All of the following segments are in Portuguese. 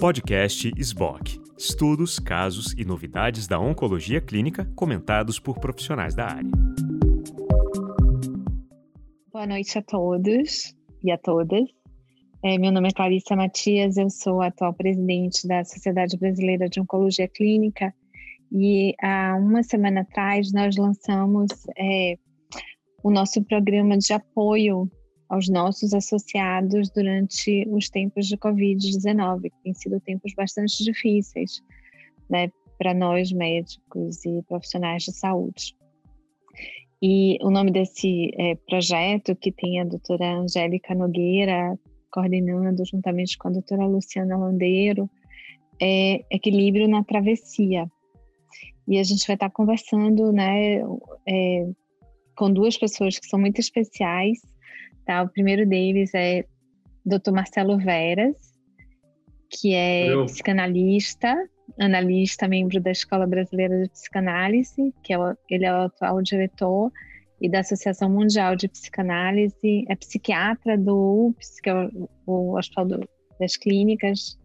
Podcast SBOC. Estudos, casos e novidades da oncologia clínica comentados por profissionais da área. Boa noite a todos e a todas. Meu nome é Clarissa Matias, eu sou a atual presidente da Sociedade Brasileira de Oncologia Clínica e há uma semana atrás nós lançamos o nosso programa de apoio aos nossos associados durante os tempos de Covid-19, que têm sido tempos bastante difíceis, né, para nós médicos e profissionais de saúde. E o nome desse projeto, que tem a doutora Angélica Nogueira coordenando juntamente com a doutora Luciana Landeiro, é Equilíbrio na Travessia. E a gente vai estar conversando, né, com duas pessoas que são muito especiais, tá? O primeiro deles é Dr. Marcelo Veras, que é psicanalista, analista, membro da Escola Brasileira de Psicanálise, que ele é o atual diretor, e da Associação Mundial de Psicanálise, é psiquiatra do UPS, que é o Hospital das Clínicas,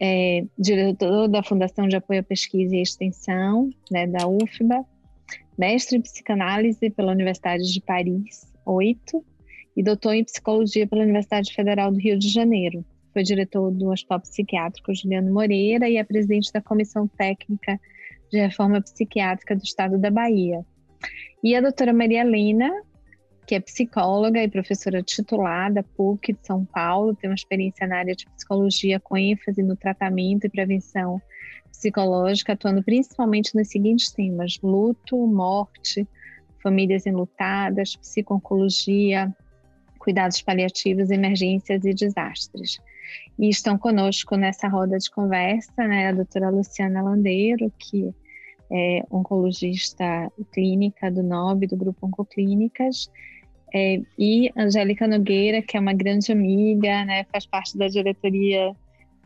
é diretor da Fundação de Apoio à Pesquisa e Extensão, né, da UFBA, mestre em psicanálise pela Universidade de Paris 8, e doutor em psicologia pela Universidade Federal do Rio de Janeiro. Foi diretor do Hospital Psiquiátrico Juliano Moreira e é presidente da Comissão Técnica de Reforma Psiquiátrica do Estado da Bahia. E a doutora Maria Lina, que é psicóloga e professora titular da PUC de São Paulo, tem uma experiência na área de psicologia com ênfase no tratamento e prevenção psicológica, atuando principalmente nos seguintes temas: luto, morte, famílias enlutadas, psico-oncologia, cuidados paliativos, emergências e desastres. E estão conosco nessa roda de conversa, né, a doutora Luciana Landeiro, que é oncologista clínica do NOB, do Grupo Oncoclínicas, e Angélica Nogueira, que é uma grande amiga, né, faz parte da diretoria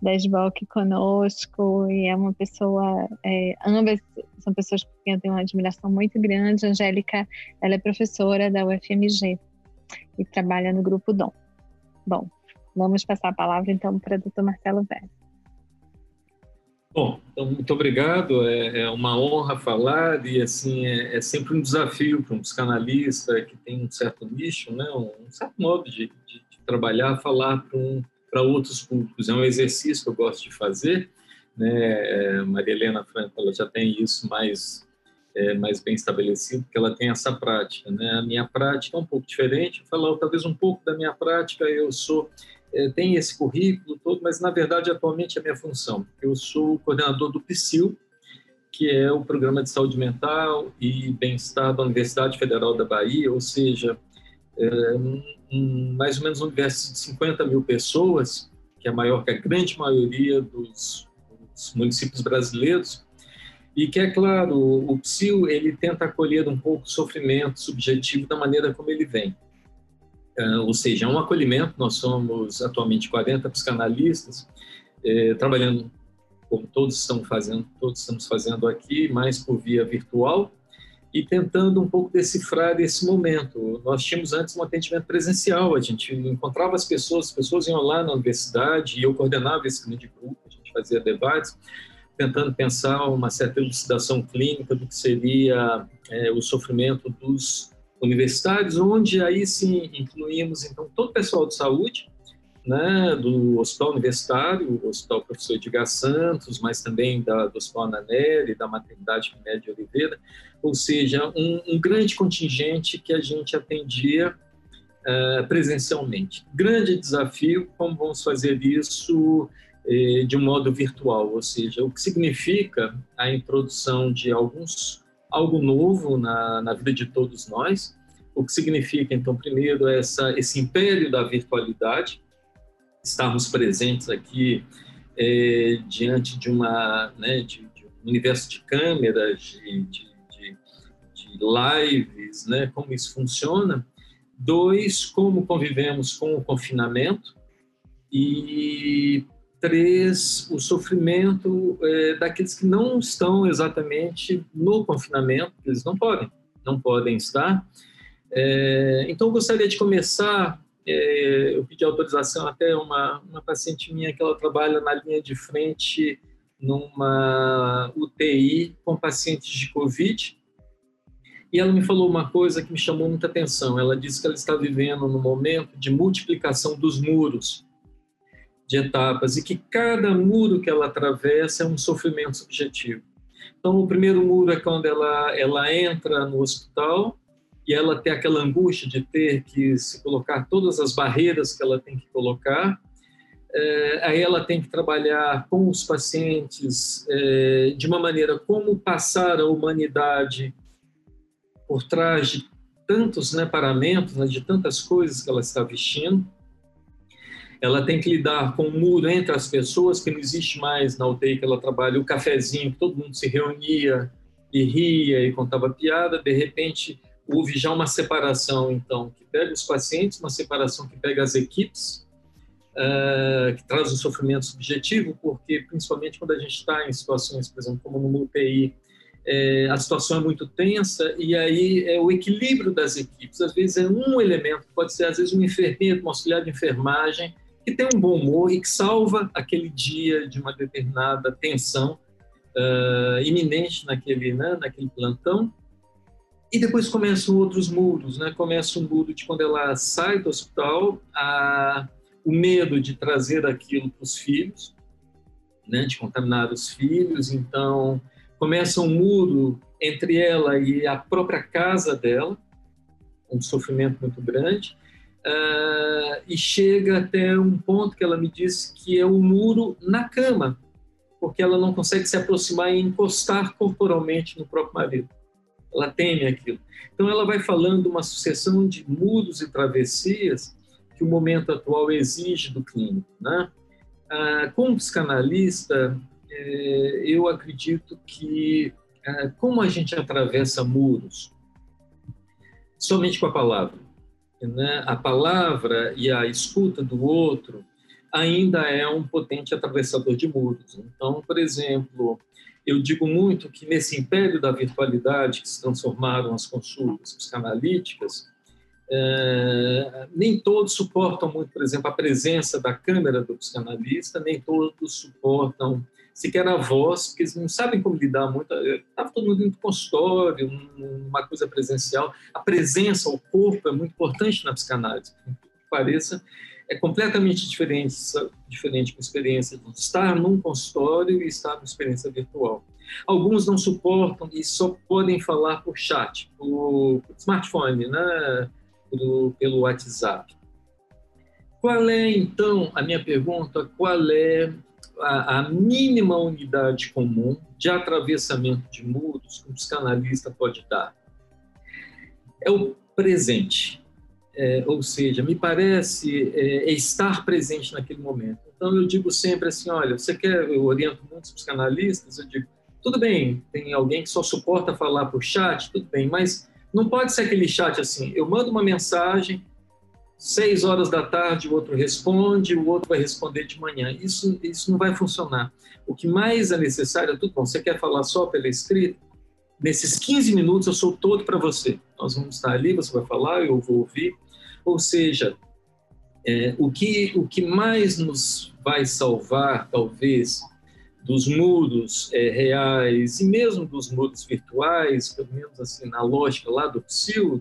da SBOC conosco, e é uma pessoa, ambas são pessoas que eu tenho uma admiração muito grande. A Angélica, ela é professora da UFMG e trabalha no Grupo Dom. Bom, vamos passar a palavra então para o Dr. Marcelo Velho. Bom, então, muito obrigado, é uma honra falar e assim, é sempre um desafio para um psicanalista que tem um certo nicho, né, um certo modo de trabalhar, falar para outros públicos. É um exercício que eu gosto de fazer, né? Maria Helena Franco, ela já tem isso mais bem estabelecido, porque ela tem essa prática, né? A minha prática é um pouco diferente, falar talvez um pouco da minha prática. Eu sou, tem esse currículo todo, mas na verdade atualmente é a minha função. Eu sou o coordenador do PSIL, que é o Programa de Saúde Mental e Bem-Estar da Universidade Federal da Bahia, ou seja, mais ou menos um universo de 50 mil pessoas, que é maior que a grande maioria dos municípios brasileiros, e que, é claro, o PSIL, ele tenta acolher um pouco o sofrimento subjetivo da maneira como ele vem. Ou seja, é um acolhimento. Nós somos atualmente 40 psicanalistas, trabalhando como todos estamos fazendo aqui, mas por via virtual, e tentando um pouco decifrar esse momento. Nós tínhamos antes um atendimento presencial, a gente encontrava as pessoas iam lá na universidade, e eu coordenava esse grande grupo, a gente fazia debates, tentando pensar uma certa elucidação clínica do que seria o sofrimento dos universitários, onde aí sim incluímos então todo o pessoal de saúde, né, do Hospital Universitário, o Hospital Professor Edgar Santos, mas também do Hospital Ananelli, da Maternidade Média Oliveira, ou seja, um grande contingente que a gente atendia presencialmente. Grande desafio, como vamos fazer isso de um modo virtual, ou seja, o que significa a introdução de algo novo na vida de todos nós, o que significa, então, primeiro, esse império da virtualidade, estarmos presentes aqui diante de de um universo de câmeras, de lives, né, como isso funciona. Dois, como convivemos com o confinamento. E três, o sofrimento daqueles que não estão exatamente no confinamento, eles não podem estar. Então, eu gostaria de começar eu pedi autorização até uma paciente minha que ela trabalha na linha de frente numa UTI com pacientes de Covid, e ela me falou uma coisa que me chamou muita atenção. Ela disse que ela está vivendo num momento de multiplicação dos muros, de etapas, e que cada muro que ela atravessa é um sofrimento subjetivo. Então, o primeiro muro é quando ela entra no hospital e ela tem aquela angústia de ter que se colocar todas as barreiras que ela tem que colocar. Aí ela tem que trabalhar com os pacientes de uma maneira como passar a humanidade por trás de tantos paramentos, de tantas coisas que ela está vestindo. Ela tem que lidar com o muro entre as pessoas, que não existe mais na UTI que ela trabalha, o cafezinho, que todo mundo se reunia e ria e contava piada. De repente, houve já uma separação, então, que pega os pacientes, uma separação que pega as equipes, que traz um sofrimento subjetivo, porque, principalmente quando a gente está em situações, por exemplo, como no UTI, a situação é muito tensa, e aí é o equilíbrio das equipes. Às vezes é um elemento, pode ser, às vezes, um enfermeiro, um auxiliar de enfermagem, que tem um bom humor e que salva aquele dia de uma determinada tensão iminente naquele plantão. E depois começam outros muros, Começa o muro de quando ela sai do hospital, o medo de trazer aquilo para os filhos, de contaminar os filhos. Então, começa um muro entre ela e a própria casa dela, um sofrimento muito grande, e chega até um ponto que ela me disse que é um muro na cama, porque ela não consegue se aproximar e encostar corporalmente no próprio marido. Ela teme aquilo. Então, ela vai falando uma sucessão de muros e travessias que o momento atual exige do clínico. Como psicanalista, eu acredito que, como a gente atravessa muros, somente com a palavra, a palavra e a escuta do outro ainda é um potente atravessador de muros. Então, por exemplo, eu digo muito que nesse império da virtualidade que se transformaram as consultas psicanalíticas, nem todos suportam muito, por exemplo, a presença da câmera do psicanalista, nem todos suportam sequer a voz, porque eles não sabem como lidar muito. Estava todo mundo indo para o consultório, uma coisa presencial. A presença, o corpo é muito importante na psicanálise, por que pareça. É completamente diferente com a experiência de estar num consultório e estar numa experiência virtual. Alguns não suportam e só podem falar por chat, por smartphone, pelo WhatsApp. Qual é, então, a minha pergunta, qual é a mínima unidade comum de atravessamento de muros que um psicanalista pode dar? É o presente. Ou seja, me parece estar presente naquele momento. Então, eu digo sempre assim, olha, você quer, eu oriento muitos psicanalistas, eu digo, tudo bem, tem alguém que só suporta falar por chat, tudo bem, mas não pode ser aquele chat assim, eu mando uma mensagem, 18h, o outro responde, o outro vai responder de manhã. Isso não vai funcionar. O que mais é necessário, tudo bom, você quer falar só pela escrita? Nesses 15 minutos eu sou todo para você. Nós vamos estar ali, você vai falar, eu vou ouvir. Ou seja, o que mais nos vai salvar, talvez, dos muros reais e mesmo dos muros virtuais, pelo menos assim, na lógica lá do PSIL,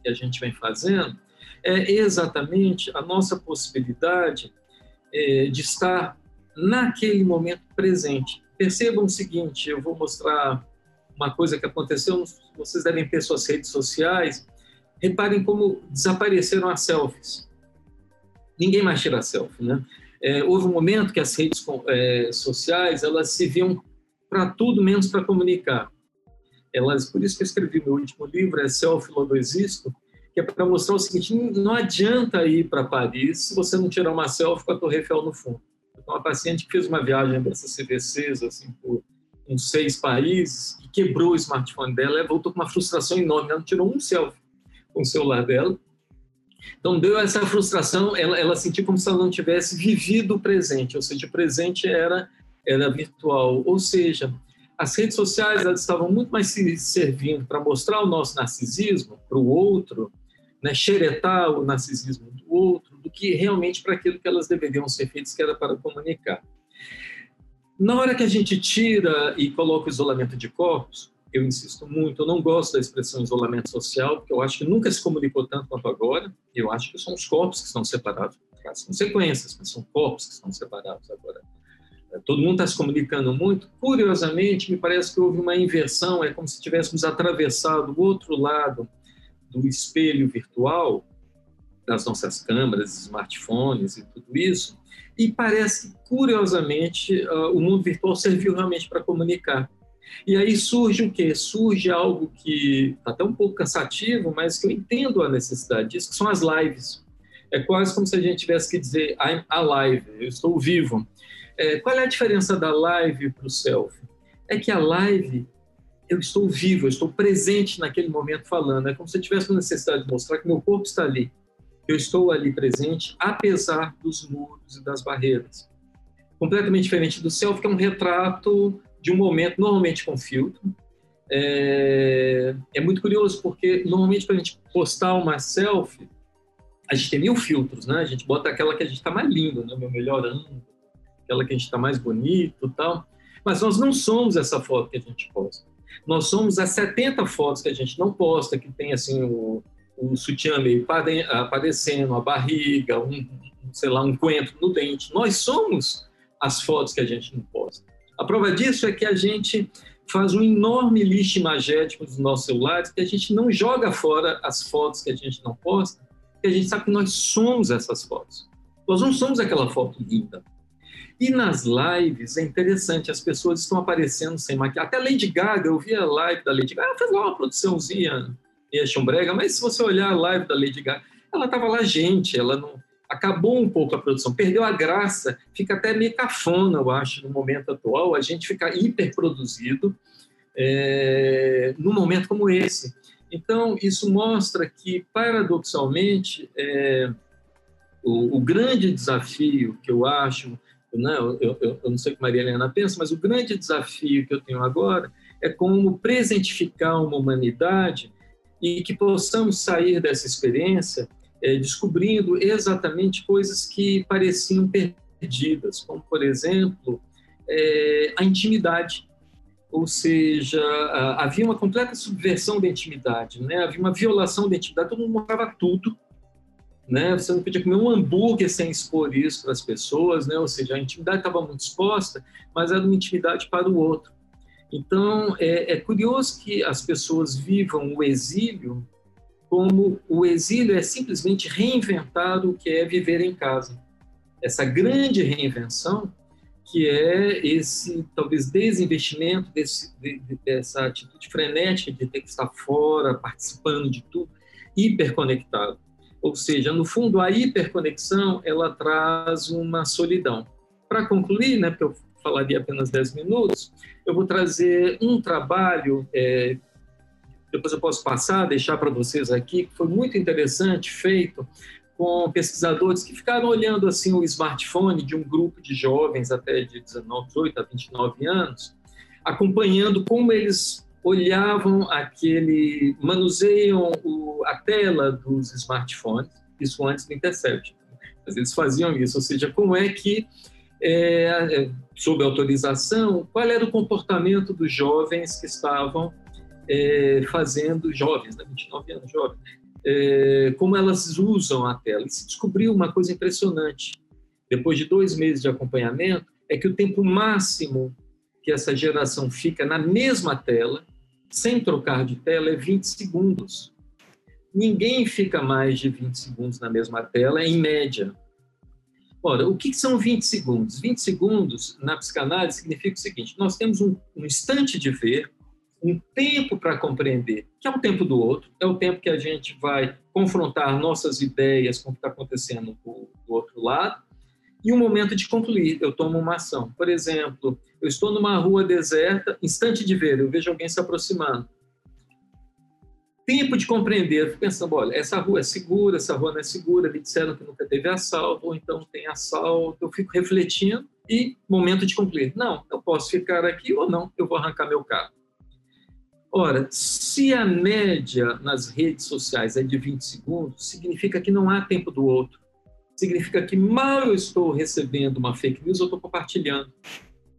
que a gente vem fazendo, é exatamente a nossa possibilidade de estar naquele momento presente. Percebam o seguinte, eu vou mostrar uma coisa que aconteceu, vocês devem ter suas redes sociais, reparem como desapareceram as selfies. Ninguém mais tira selfie, houve um momento que as redes sociais, elas se viam para tudo menos para comunicar. Por isso que eu escrevi meu último livro, Selfie, Logo Existo, que é para mostrar o seguinte, não adianta ir para Paris se você não tirar uma selfie com a Torre Eiffel no fundo. Então, uma paciente que fez uma viagem dessas CVCs, assim, por uns 6 países, e quebrou o smartphone dela, voltou com uma frustração enorme, ela não tirou um selfie com o celular dela. Então, deu essa frustração, ela sentiu como se ela não tivesse vivido o presente, ou seja, o presente era virtual. Ou seja, as redes sociais elas estavam muito mais se servindo para mostrar o nosso narcisismo para o outro, xeretar o narcisismo do outro, do que realmente para aquilo que elas deveriam ser feitas, que era para comunicar. Na hora que a gente tira e coloca o isolamento de corpos, eu insisto muito, eu não gosto da expressão isolamento social, porque eu acho que nunca se comunicou tanto quanto agora, eu acho que são os corpos que estão separados, as consequências, mas são corpos que estão separados agora. Todo mundo está se comunicando muito, curiosamente, me parece que houve uma inversão, é como se tivéssemos atravessado o outro lado do espelho virtual, das nossas câmeras, smartphones e tudo isso, e parece que, curiosamente, o mundo virtual serviu realmente para comunicar. E aí surge o quê? Surge algo que está até um pouco cansativo, mas que eu entendo a necessidade disso, que são as lives. É quase como se a gente tivesse que dizer, I'm alive, eu estou vivo. Qual é a diferença da live para o selfie? É que a live, eu estou vivo, eu estou presente naquele momento falando. É como se eu tivesse uma necessidade de mostrar que meu corpo está ali. Eu estou ali presente, apesar dos muros e das barreiras. Completamente diferente do selfie, que é um retrato de um momento, normalmente com filtro. É muito curioso, porque normalmente para a gente postar uma selfie, a gente tem 1000 filtros, né? A gente bota aquela que a gente está mais lindo, né? Meu melhor ângulo, aquela que a gente está mais bonito e tal. Mas nós não somos essa foto que a gente posta. Nós somos as 70 fotos que a gente não posta, que tem assim o sutiã meio aparecendo, a barriga, sei lá, um coentro no dente. Nós somos as fotos que a gente não posta. A prova disso é que a gente faz um enorme lixo imagético dos nossos celulares, que a gente não joga fora as fotos que a gente não posta, porque a gente sabe que nós somos essas fotos. Nós não somos aquela foto linda. E nas lives é interessante, as pessoas estão aparecendo sem maquiagem. Até a Lady Gaga, eu vi a live da Lady Gaga, ela fez lá uma produçãozinha e chumbrega, mas se você olhar a live da Lady Gaga, ela estava lá, gente, ela não... Acabou um pouco a produção, perdeu a graça, fica até meio cafona, eu acho, no momento atual, a gente fica hiperproduzido num momento como esse. Então, isso mostra que, paradoxalmente, o grande desafio que eu acho, né, eu não sei o que Maria Helena pensa, mas o grande desafio que eu tenho agora é como presentificar uma humanidade e que possamos sair dessa experiência descobrindo exatamente coisas que pareciam perdidas, como, por exemplo, a intimidade. Ou seja, havia uma completa subversão da intimidade, né? Havia uma violação da intimidade, todo mundo mostrava tudo, né? Você não podia comer um hambúrguer sem expor isso para as pessoas, né? Ou seja, a intimidade estava muito exposta, mas era uma intimidade para o outro. Então, é curioso que as pessoas vivam o exílio como o exílio é simplesmente reinventado o que é viver em casa. Essa grande reinvenção que é esse, talvez, desinvestimento, dessa atitude frenética de ter que estar fora, participando de tudo, hiperconectado. Ou seja, no fundo, a hiperconexão, ela traz uma solidão. Para concluir, né, porque eu falaria apenas 10 minutos, eu vou trazer um trabalho... depois eu posso passar, deixar para vocês aqui, que foi muito interessante, feito com pesquisadores que ficaram olhando assim, o smartphone de um grupo de jovens até de 18 a 29 anos, acompanhando como eles olhavam aquele, manuseiam a tela dos smartphones, isso antes do Intercept, mas eles faziam isso, ou seja, como é que, sob autorização, qual era o comportamento dos jovens que estavam fazendo jovens, né, 29 anos jovens, como elas usam a tela. E se descobriu uma coisa impressionante. Depois de 2 meses de acompanhamento, é que o tempo máximo que essa geração fica na mesma tela, sem trocar de tela, é 20 segundos. Ninguém fica mais de 20 segundos na mesma tela, em média. Ora, o que são 20 segundos? 20 segundos, na psicanálise, significa o seguinte, nós temos um instante de ver, um tempo para compreender, que é o tempo do outro, é o tempo que a gente vai confrontar nossas ideias com o que está acontecendo do outro lado, e um momento de concluir, eu tomo uma ação. Por exemplo, eu estou numa rua deserta, instante de ver, eu vejo alguém se aproximando. Tempo de compreender, eu fico pensando, olha, essa rua é segura, essa rua não é segura, me disseram que nunca teve assalto, ou então tem assalto, eu fico refletindo, e momento de concluir. Não, eu posso ficar aqui ou não, eu vou arrancar meu carro. Ora, se a média nas redes sociais é de 20 segundos, significa que não há tempo do outro. significa que mal eu estou recebendo uma fake news, eu estou compartilhando,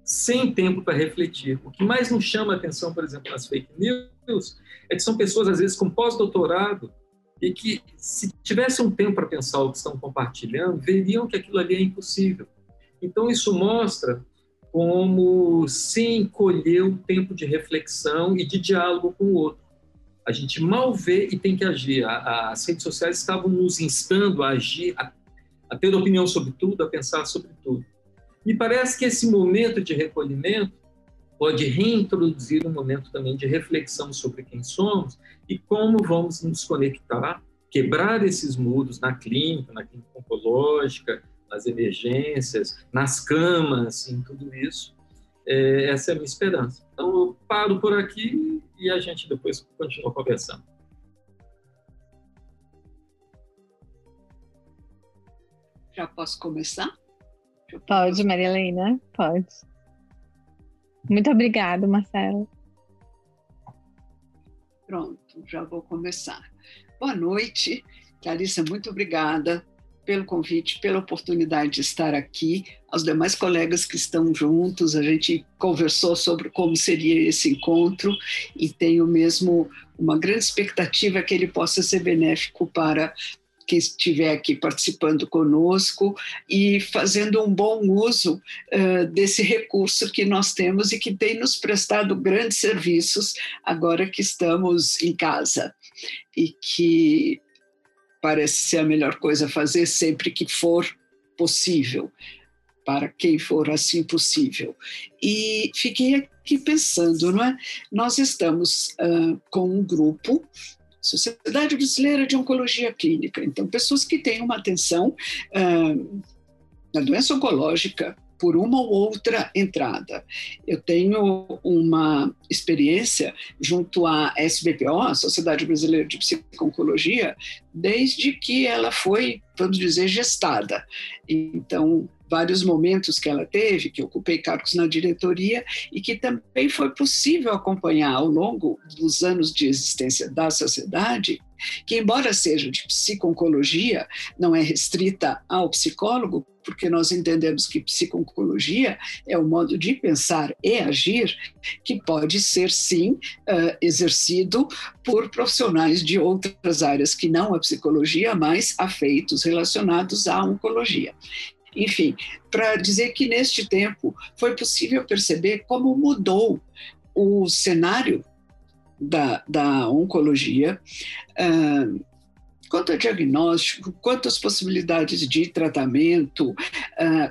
sem tempo para refletir. O que mais nos chama a atenção, por exemplo, nas fake news, é que são pessoas, às vezes, com pós-doutorado e que, se tivesse um tempo para pensar o que estão compartilhando, veriam que aquilo ali é impossível. Então, isso mostra como se encolheu o tempo de reflexão e de diálogo com o outro. A gente mal vê e tem que agir. As redes sociais estavam nos instando a agir, a ter opinião sobre tudo, a pensar sobre tudo. E parece que esse momento de recolhimento pode reintroduzir um momento também de reflexão sobre quem somos e como vamos nos conectar, quebrar esses muros na clínica oncológica, nas emergências, nas camas, em tudo isso. Essa é a minha esperança. Então, eu paro por aqui e a gente depois continua conversando. Já posso começar? Pode, Maria Helena, pode. Muito obrigada, Marcelo. Pronto, já vou começar. Boa noite, Clarissa, muito obrigada pelo convite, pela oportunidade de estar aqui, aos demais colegas que estão juntos. A gente conversou sobre como seria esse encontro e tenho mesmo uma grande expectativa que ele possa ser benéfico para quem estiver aqui participando conosco e fazendo um bom uso desse recurso que nós temos e que tem nos prestado grandes serviços agora que estamos em casa e que parece ser a melhor coisa a fazer sempre que for possível, para quem for assim possível. E fiquei aqui pensando, não é? Nós estamos com um grupo, Sociedade Brasileira de Oncologia Clínica. Então, pessoas que têm uma atenção na doença oncológica por uma ou outra entrada. Eu tenho uma experiência junto à SBPO, a Sociedade Brasileira de Psico-Oncologia, desde que ela foi, vamos dizer, gestada. Então, vários momentos que ela teve, que eu ocupei cargos na diretoria e que também foi possível acompanhar ao longo dos anos de existência da sociedade, que embora seja de psico-oncologia, não é restrita ao psicólogo, porque nós entendemos que psico-oncologia é um modo de pensar e agir que pode ser, sim, exercido por profissionais de outras áreas que não a psicologia, mas afeitos relacionados à oncologia. Enfim, para dizer que neste tempo foi possível perceber como mudou o cenário da oncologia, quanto ao diagnóstico, quanto às possibilidades de tratamento,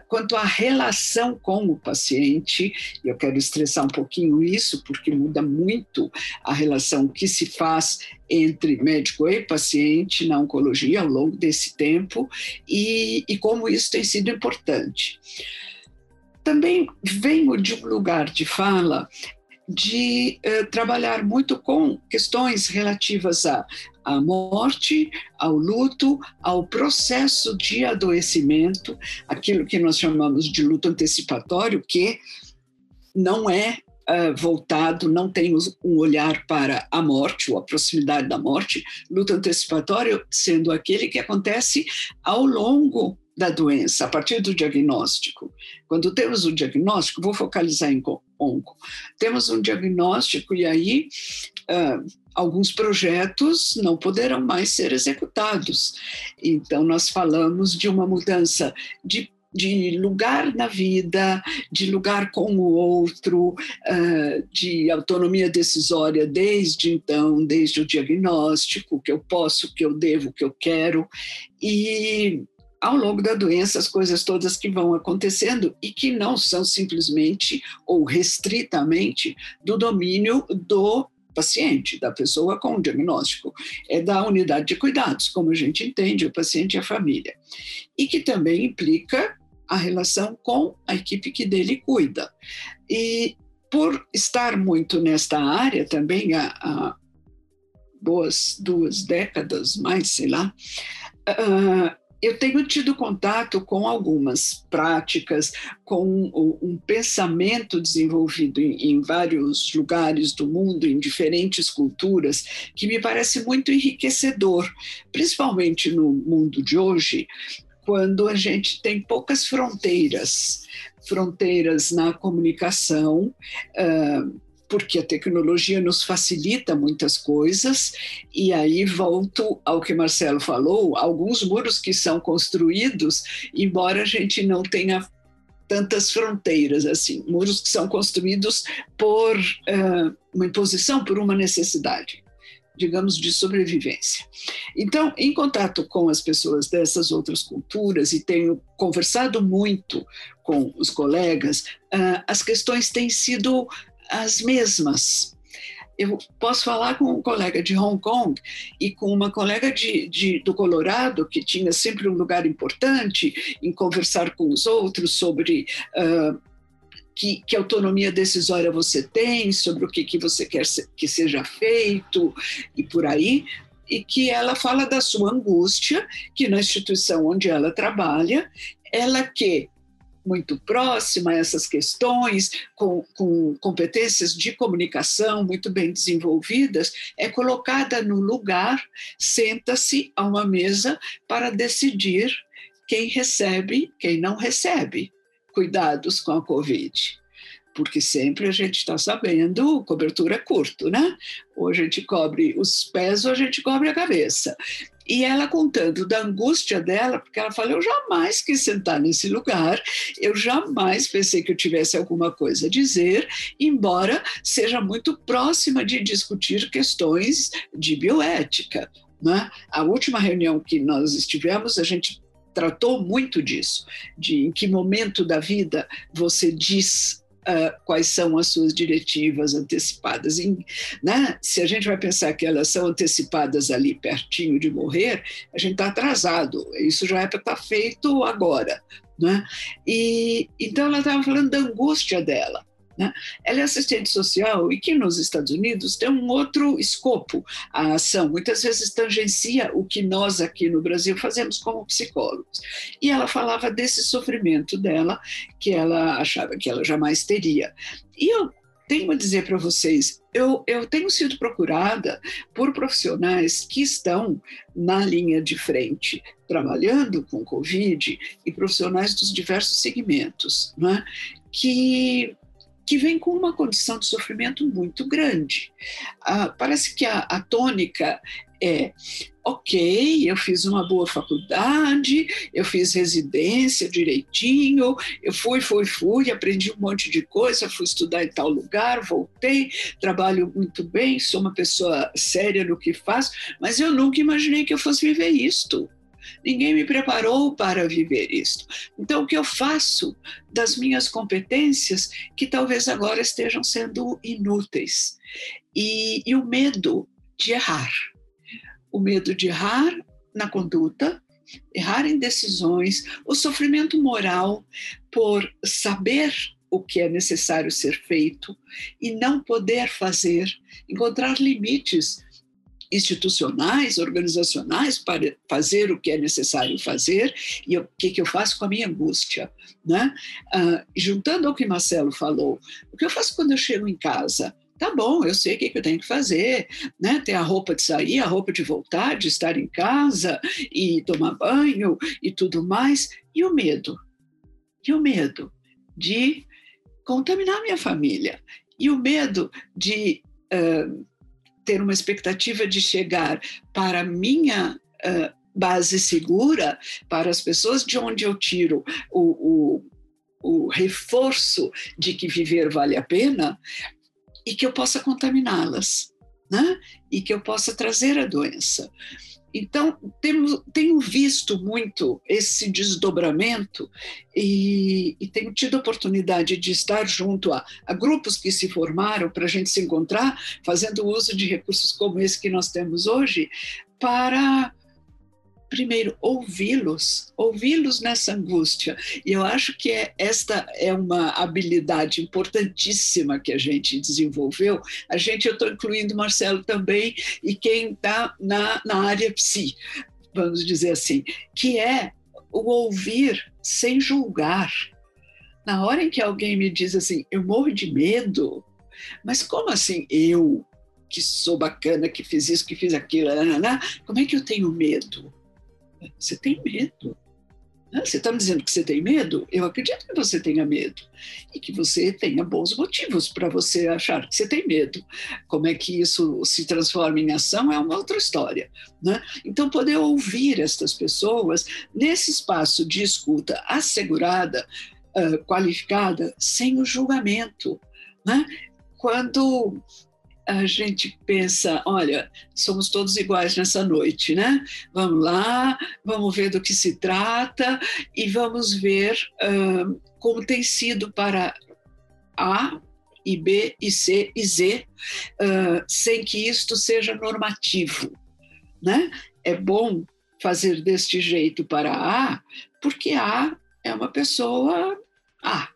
quanto à relação com o paciente. Eu quero estressar um pouquinho isso, porque muda muito a relação que se faz entre médico e paciente na oncologia ao longo desse tempo e como isso tem sido importante. Também venho de um lugar de fala de trabalhar muito com questões relativas à morte, ao luto, ao processo de adoecimento, aquilo que nós chamamos de luto antecipatório, que não é voltado, não tem um olhar para a morte ou a proximidade da morte, luto antecipatório sendo aquele que acontece ao longo da doença, a partir do diagnóstico. Quando temos um diagnóstico, vou focalizar em onco, temos um diagnóstico e aí alguns projetos não poderão mais ser executados. Então, nós falamos de uma mudança de lugar na vida, de lugar com o outro, de autonomia decisória desde então, desde o diagnóstico, o que eu posso, o que eu devo, o que eu quero. E ao longo da doença, as coisas todas que vão acontecendo e que não são simplesmente ou restritamente do domínio do paciente, da pessoa com o diagnóstico, é da unidade de cuidados, como a gente entende, o paciente e a família, e que também implica a relação com a equipe que dele cuida. E por estar muito nesta área também há boas 2 décadas, mais, sei lá, eu tenho tido contato com algumas práticas, com um pensamento desenvolvido em vários lugares do mundo, em diferentes culturas, que me parece muito enriquecedor, principalmente no mundo de hoje, quando a gente tem poucas fronteiras na comunicação, porque a tecnologia nos facilita muitas coisas, e aí volto ao que Marcelo falou, alguns muros que são construídos, embora a gente não tenha tantas fronteiras, assim, muros que são construídos por uma imposição, por uma necessidade, digamos, de sobrevivência. Então, em contato com as pessoas dessas outras culturas, e tenho conversado muito com os colegas, as questões têm sido as mesmas. Eu posso falar com um colega de Hong Kong e com uma colega do Colorado, que tinha sempre um lugar importante em conversar com os outros sobre que autonomia decisória você tem, sobre o que você quer que seja feito e por aí, e que ela fala da sua angústia, que na instituição onde ela trabalha, ela que muito próxima a essas questões, com competências de comunicação muito bem desenvolvidas, é colocada no lugar, senta-se a uma mesa para decidir quem recebe, quem não recebe cuidados com a Covid. Porque sempre a gente está sabendo, cobertura é curto, né? Ou a gente cobre os pés ou a gente cobre a cabeça. E ela contando da angústia dela, porque ela fala, eu jamais quis sentar nesse lugar, eu jamais pensei que eu tivesse alguma coisa a dizer, embora seja muito próxima de discutir questões de bioética, né? A última reunião que nós estivemos, a gente tratou muito disso, de em que momento da vida você diz quais são as suas diretivas antecipadas, né? Se a gente vai pensar que elas são antecipadas ali pertinho de morrer, a gente está atrasado, isso já é para estar feito agora, né? E então ela estava falando da angústia dela, né? Ela é assistente social e que nos Estados Unidos tem um outro escopo, a ação muitas vezes tangencia o que nós aqui no Brasil fazemos como psicólogos, e ela falava desse sofrimento dela, que ela achava que ela jamais teria. E eu tenho a dizer para vocês, eu tenho sido procurada por profissionais que estão na linha de frente, trabalhando com Covid, e profissionais dos diversos segmentos, né? Que vem com uma condição de sofrimento muito grande. Parece que a tônica é, ok, eu fiz uma boa faculdade, eu fiz residência direitinho, eu fui, aprendi um monte de coisa, fui estudar em tal lugar, voltei, trabalho muito bem, sou uma pessoa séria no que faço, mas eu nunca imaginei que eu fosse viver isto. Ninguém me preparou para viver isso. Então, o que eu faço das minhas competências que talvez agora estejam sendo inúteis? E o medo de errar. O medo de errar na conduta, errar em decisões, o sofrimento moral por saber o que é necessário ser feito e não poder fazer, encontrar limites institucionais, organizacionais, para fazer o que é necessário fazer, e o que eu faço com a minha angústia, né? Juntando ao que Marcelo falou, o que eu faço quando eu chego em casa? Tá bom, eu sei o que eu tenho que fazer, né? Ter a roupa de sair, a roupa de voltar, de estar em casa, e tomar banho, e tudo mais, e o medo? E o medo de contaminar minha família, e o medo de ter uma expectativa de chegar para a minha base segura, para as pessoas de onde eu tiro o reforço de que viver vale a pena, e que eu possa contaminá-las, né? E que eu possa trazer a doença. Então, tenho visto muito esse desdobramento e tenho tido a oportunidade de estar junto a grupos que se formaram para a gente se encontrar, fazendo uso de recursos como esse que nós temos hoje, para, primeiro, ouvi-los nessa angústia. E eu acho que esta é uma habilidade importantíssima que a gente desenvolveu. Eu estou incluindo o Marcelo também, e quem está na área psi, vamos dizer assim, que é o ouvir sem julgar. Na hora em que alguém me diz assim, eu morro de medo, mas como assim eu, que sou bacana, que fiz isso, que fiz aquilo, como é que eu tenho medo? Você tem medo. Você está me dizendo que você tem medo? Eu acredito que você tenha medo e que você tenha bons motivos para você achar que você tem medo. Como é que isso se transforma em ação é uma outra história, né? Então, poder ouvir estas pessoas nesse espaço de escuta assegurada, qualificada, sem o julgamento, né? Quando a gente pensa, olha, somos todos iguais nessa noite, né? Vamos lá, vamos ver do que se trata e vamos ver como tem sido para A, e B, e C, e Z, sem que isto seja normativo, né? É bom fazer deste jeito para A, porque A é uma pessoa A.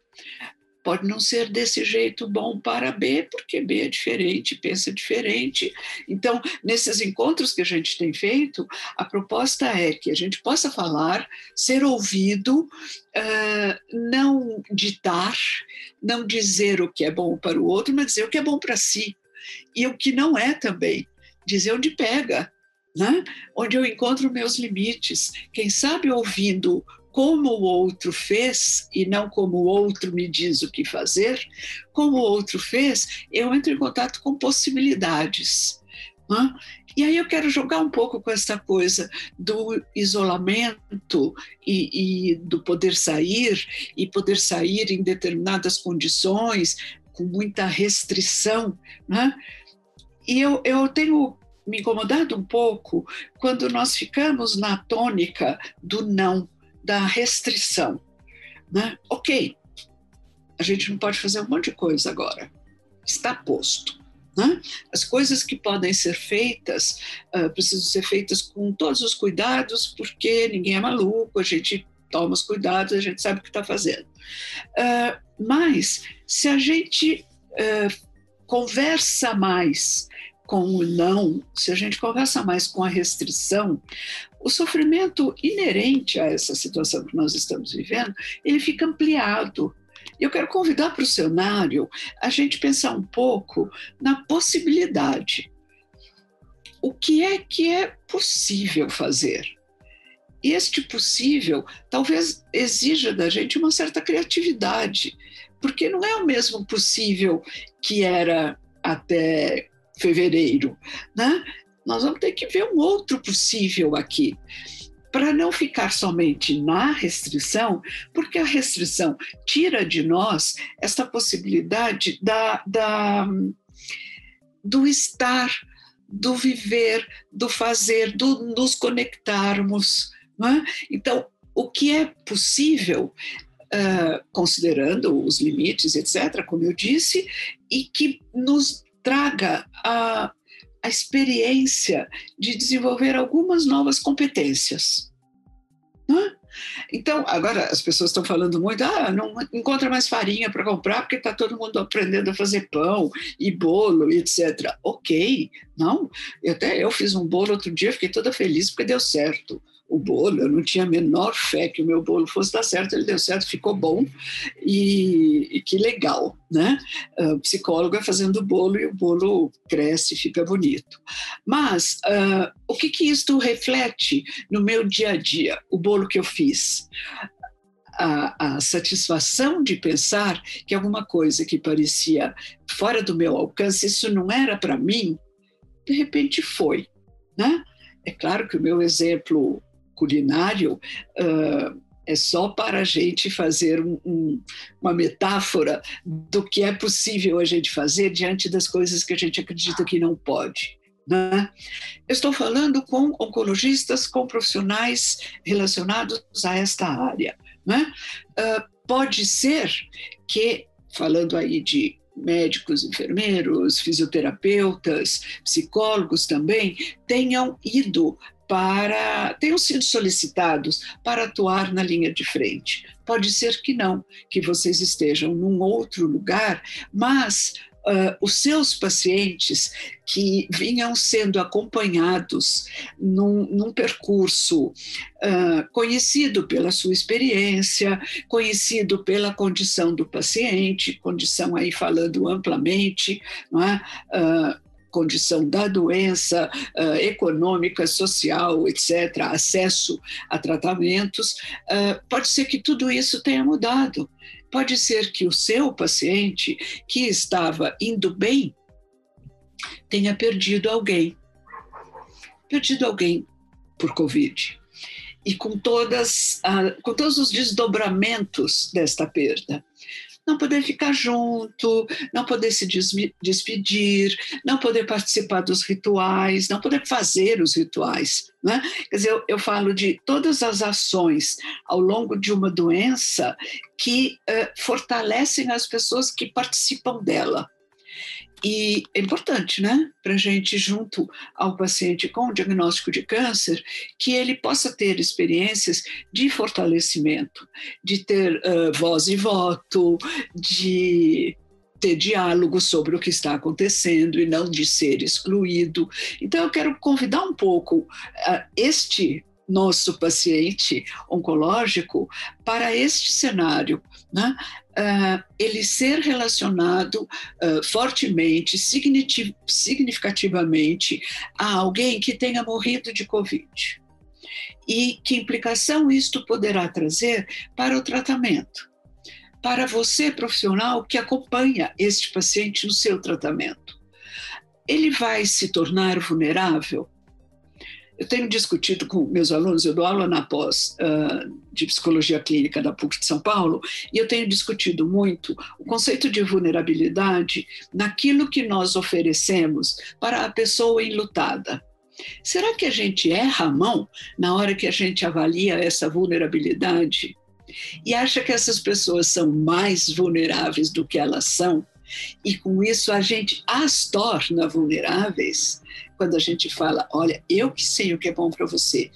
Pode não ser desse jeito bom para B, porque B é diferente, pensa diferente. Então, nesses encontros que a gente tem feito, a proposta é que a gente possa falar, ser ouvido, não ditar, não dizer o que é bom para o outro, mas dizer o que é bom para si. E o que não é também, dizer onde pega, né? Onde eu encontro meus limites. Quem sabe ouvindo como o outro fez, e não como o outro me diz o que fazer, como o outro fez, eu entro em contato com possibilidades. Né? E aí eu quero jogar um pouco com essa coisa do isolamento e do poder sair em determinadas condições, com muita restrição. Né? E eu tenho me incomodado um pouco quando nós ficamos na tônica do não, da restrição, né? Ok, a gente não pode fazer um monte de coisa agora, está posto, né? As coisas que podem ser feitas, precisam ser feitas com todos os cuidados, porque ninguém é maluco, a gente toma os cuidados, a gente sabe o que está fazendo. Mas, se a gente conversa mais com o não, se a gente conversa mais com a restrição, o sofrimento inerente a essa situação que nós estamos vivendo, ele fica ampliado. Eu quero convidar para o cenário a gente pensar um pouco na possibilidade. O que é possível fazer? Este possível talvez exija da gente uma certa criatividade, porque não é o mesmo possível que era até fevereiro, né? Nós vamos ter que ver um outro possível aqui, para não ficar somente na restrição, porque a restrição tira de nós essa possibilidade do estar, do viver, do fazer, do nos conectarmos, né? Então, o que é possível, considerando os limites, etc., como eu disse, e que nos traga a experiência de desenvolver algumas novas competências. Né? Então, agora as pessoas estão falando muito, não encontra mais farinha para comprar porque está todo mundo aprendendo a fazer pão e bolo, etc. Ok, não. Eu fiz um bolo outro dia, fiquei toda feliz porque deu certo o bolo, eu não tinha a menor fé que o meu bolo fosse dar certo, ele deu certo, ficou bom, e que legal, né? O psicólogo é fazendo bolo e o bolo cresce, fica bonito. Mas o que isto reflete no meu dia a dia, o bolo que eu fiz? A satisfação de pensar que alguma coisa que parecia fora do meu alcance, isso não era para mim, de repente foi, né? É claro que o meu exemplo culinário é só para a gente fazer uma metáfora do que é possível a gente fazer diante das coisas que a gente acredita que não pode, né? Eu estou falando com oncologistas, com profissionais relacionados a esta área, né? Pode ser que, falando aí de médicos, enfermeiros, fisioterapeutas, psicólogos também, tenham sido solicitados para atuar na linha de frente. Pode ser que não, que vocês estejam num outro lugar, mas os seus pacientes que vinham sendo acompanhados num percurso conhecido pela sua experiência, conhecido pela condição do paciente, condição aí falando amplamente, não é? condição da doença, econômica, social, etc., acesso a tratamentos, pode ser que tudo isso tenha mudado. Pode ser que o seu paciente, que estava indo bem, tenha perdido alguém. Perdido alguém por Covid. E com todos os desdobramentos desta perda. Não poder ficar junto, não poder se despedir, não poder participar dos rituais, não poder fazer os rituais, né? Quer dizer, eu falo de todas as ações ao longo de uma doença que fortalecem as pessoas que participam dela. E é importante, né, para a gente, junto ao paciente com o diagnóstico de câncer, que ele possa ter experiências de fortalecimento, de ter voz e voto, de ter diálogo sobre o que está acontecendo e não de ser excluído. Então, eu quero convidar um pouco este nosso paciente oncológico para este cenário, né? Ele ser relacionado fortemente, significativamente a alguém que tenha morrido de Covid. E que implicação isto poderá trazer para o tratamento, para você, profissional, que acompanha este paciente no seu tratamento. Ele vai se tornar vulnerável? Eu tenho discutido com meus alunos, eu dou aula na pós de psicologia clínica da PUC de São Paulo, e eu tenho discutido muito o conceito de vulnerabilidade naquilo que nós oferecemos para a pessoa enlutada. Será que a gente erra a mão na hora que a gente avalia essa vulnerabilidade e acha que essas pessoas são mais vulneráveis do que elas são? E com isso a gente as torna vulneráveis quando a gente fala, olha, eu que sei o que é bom para você,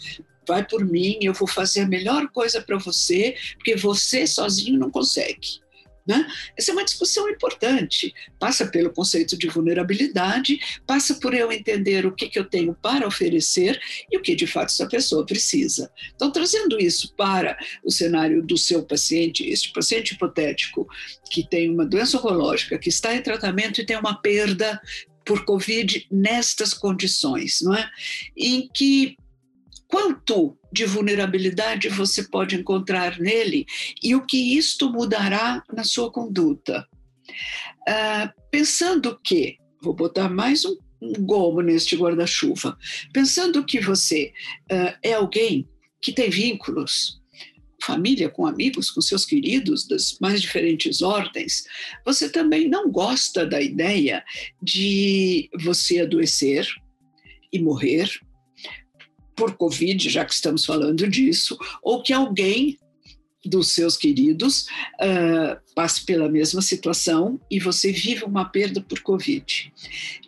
vai por mim, eu vou fazer a melhor coisa para você, porque você sozinho não consegue, né? Essa é uma discussão importante, passa pelo conceito de vulnerabilidade, passa por eu entender o que eu tenho para oferecer e o que de fato essa pessoa precisa. Então, trazendo isso para o cenário do seu paciente, este paciente hipotético que tem uma doença oncológica, que está em tratamento e tem uma perda por Covid nestas condições, não é? Em que quanto de vulnerabilidade você pode encontrar nele e o que isto mudará na sua conduta. Pensando que, vou botar mais um gomo neste guarda-chuva, pensando que você é alguém que tem vínculos, família, com amigos, com seus queridos das mais diferentes ordens, você também não gosta da ideia de você adoecer e morrer por Covid, já que estamos falando disso, ou que alguém dos seus queridos passe pela mesma situação e você vive uma perda por Covid.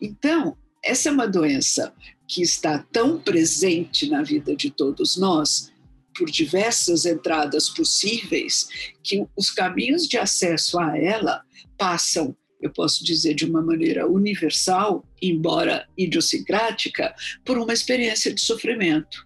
Então, essa é uma doença que está tão presente na vida de todos nós, por diversas entradas possíveis, que os caminhos de acesso a ela passam, eu posso dizer de uma maneira universal, embora idiosincrática, por uma experiência de sofrimento.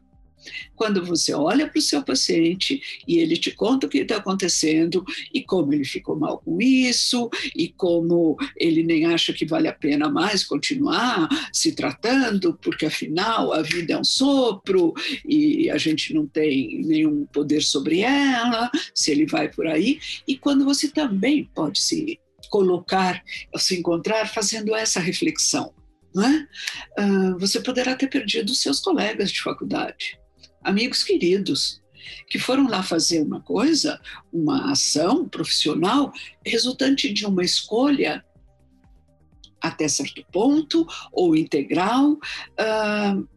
Quando você olha para o seu paciente e ele te conta o que está acontecendo e como ele ficou mal com isso e como ele nem acha que vale a pena mais continuar se tratando, porque afinal a vida é um sopro e a gente não tem nenhum poder sobre ela, se ele vai por aí. E quando você também pode se colocar, se encontrar fazendo essa reflexão, não é? Você poderá ter perdido seus colegas de faculdade, amigos queridos, que foram lá fazer uma coisa, uma ação profissional, resultante de uma escolha até certo ponto, ou integral,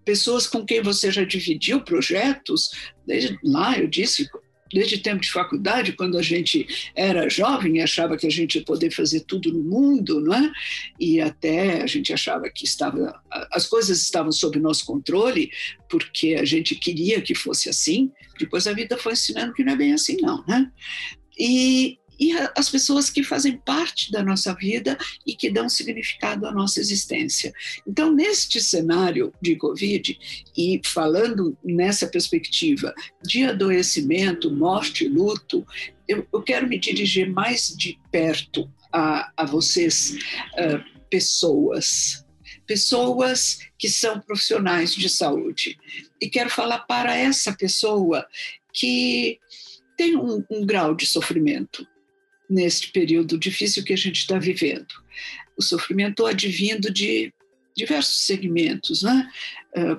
pessoas com quem você já dividiu projetos, desde lá eu disse, desde tempo de faculdade, quando a gente era jovem e achava que a gente ia poder fazer tudo no mundo, não é? E até a gente achava que as coisas estavam sob nosso controle, porque a gente queria que fosse assim, depois a vida foi ensinando que não é bem assim não, né? E as pessoas que fazem parte da nossa vida e que dão significado à nossa existência. Então, neste cenário de Covid, e falando nessa perspectiva de adoecimento, morte, luto, eu quero me dirigir mais de perto a vocês, pessoas, pessoas que são profissionais de saúde. E quero falar para essa pessoa que tem um grau de sofrimento neste período difícil que a gente está vivendo. O sofrimento advindo de diversos segmentos, né?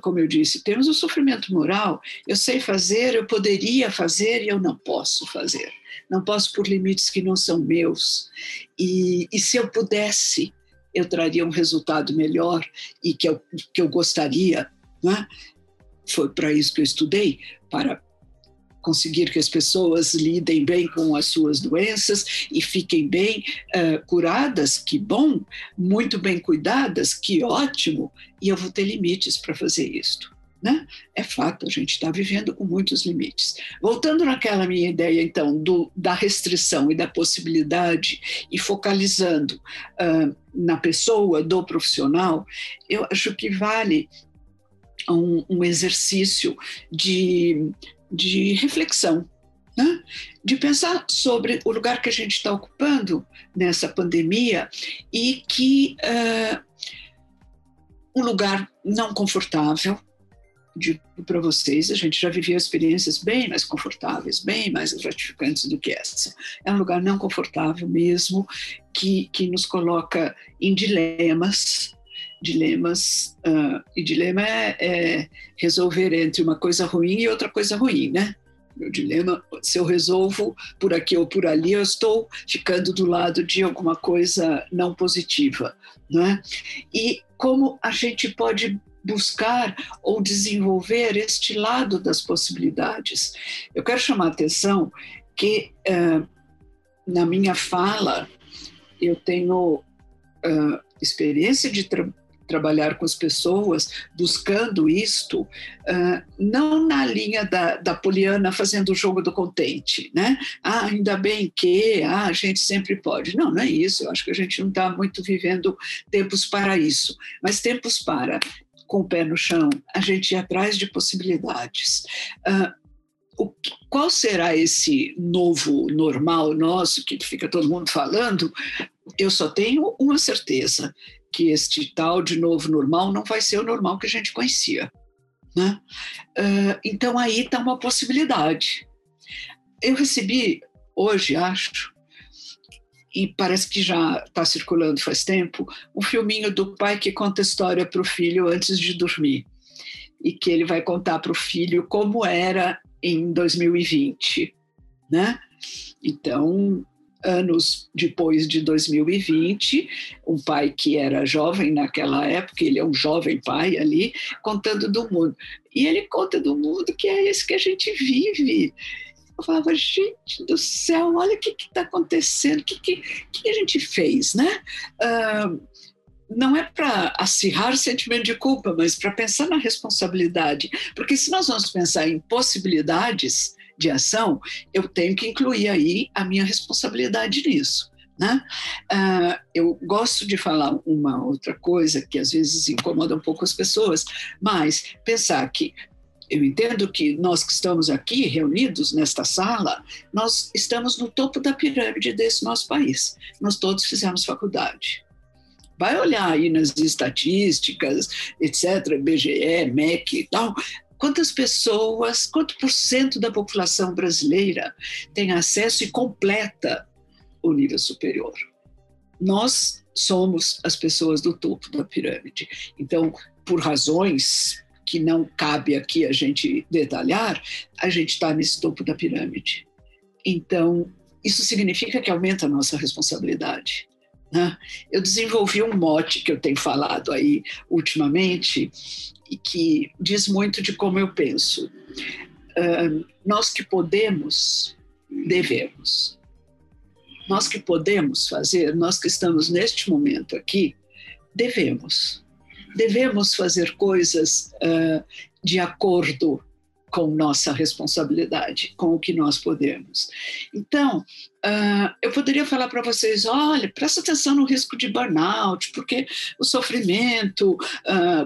Como eu disse, temos o sofrimento moral. Eu sei fazer, eu poderia fazer e eu não posso fazer. Não posso por limites que não são meus. E se eu pudesse, eu traria um resultado melhor e que eu gostaria, né? Foi para isso que eu estudei, para conseguir que as pessoas lidem bem com as suas doenças e fiquem bem curadas, que bom, muito bem cuidadas, que ótimo, e eu vou ter limites para fazer isto, né? É fato, a gente está vivendo com muitos limites. Voltando naquela minha ideia, então, da restrição e da possibilidade, e focalizando na pessoa, do profissional, eu acho que vale um exercício de reflexão, né? De pensar sobre o lugar que a gente está ocupando nessa pandemia e que um lugar não confortável, digo para vocês, a gente já viveu experiências bem mais confortáveis, bem mais gratificantes do que essa. É um lugar não confortável mesmo, que nos coloca em dilemas, e dilema é resolver entre uma coisa ruim e outra coisa ruim, né? Meu dilema, se eu resolvo por aqui ou por ali, eu estou ficando do lado de alguma coisa não positiva, né? E como a gente pode buscar ou desenvolver este lado das possibilidades? Eu quero chamar a atenção que na minha fala eu tenho experiência de trabalhar com as pessoas, buscando isto, não na linha da Poliana fazendo o jogo do contente, né? Ah, ainda bem que, a gente sempre pode. Não, não é isso, eu acho que a gente não está muito vivendo tempos para isso, mas tempos para, com o pé no chão, a gente ir atrás de possibilidades. Qual será esse novo normal nosso, que fica todo mundo falando? Eu só tenho uma certeza, que este tal de novo normal não vai ser o normal que a gente conhecia, né? Então, aí está uma possibilidade. Eu recebi hoje, acho, e parece que já está circulando faz tempo, um filminho do pai que conta história para o filho antes de dormir, e que ele vai contar para o filho como era em 2020, né? Então, anos depois de 2020, um pai que era jovem naquela época, ele é um jovem pai ali, contando do mundo. E ele conta do mundo que é esse que a gente vive. Eu falava, gente do céu, olha o que está acontecendo, o que a gente fez, né? Não é para acirrar sentimento de culpa, mas para pensar na responsabilidade. Porque se nós vamos pensar em possibilidades de ação, eu tenho que incluir aí a minha responsabilidade nisso, né? Eu gosto de falar uma outra coisa que às vezes incomoda um pouco as pessoas, mas pensar que eu entendo que nós que estamos aqui reunidos nesta sala, nós estamos no topo da pirâmide desse nosso país. Nós todos fizemos faculdade. Vai olhar aí nas estatísticas, etc., IBGE, MEC e tal. Quantas pessoas, quanto por cento da população brasileira tem acesso e completa o nível superior? Nós somos as pessoas do topo da pirâmide. Então, por razões que não cabe aqui a gente detalhar, a gente está nesse topo da pirâmide. Então, isso significa que aumenta a nossa responsabilidade, né? Eu desenvolvi um mote que eu tenho falado aí ultimamente, e que diz muito de como eu penso. Nós que podemos, devemos. Nós que podemos fazer, nós que estamos neste momento aqui, devemos. Devemos fazer coisas de acordo com nossa responsabilidade, com o que nós podemos. Então, eu poderia falar para vocês, olha, presta atenção no risco de burnout, porque o sofrimento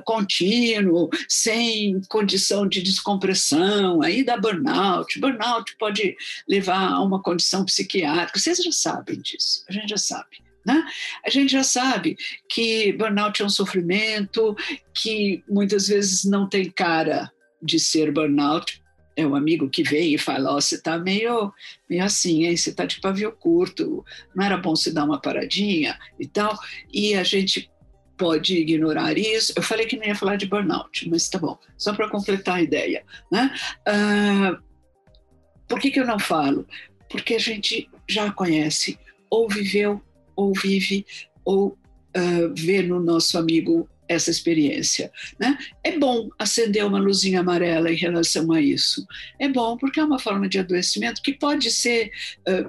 contínuo, sem condição de descompressão, aí dá burnout. Burnout pode levar a uma condição psiquiátrica. Vocês já sabem disso, a gente já sabe, né? A gente já sabe que burnout é um sofrimento, que muitas vezes não tem cara de ser burnout. É um amigo que vem e fala, ó, você tá meio assim, hein? Você tá de pavio curto, não era bom se dar uma paradinha e tal. E a gente pode ignorar isso. Eu falei que não ia falar de burnout, mas tá bom, só para completar a ideia, né? Por que eu não falo? Porque a gente já conhece, ou viveu, ou vive, ou vê no nosso amigo essa experiência, né? É bom acender uma luzinha amarela em relação a isso. É bom porque é uma forma de adoecimento que pode ser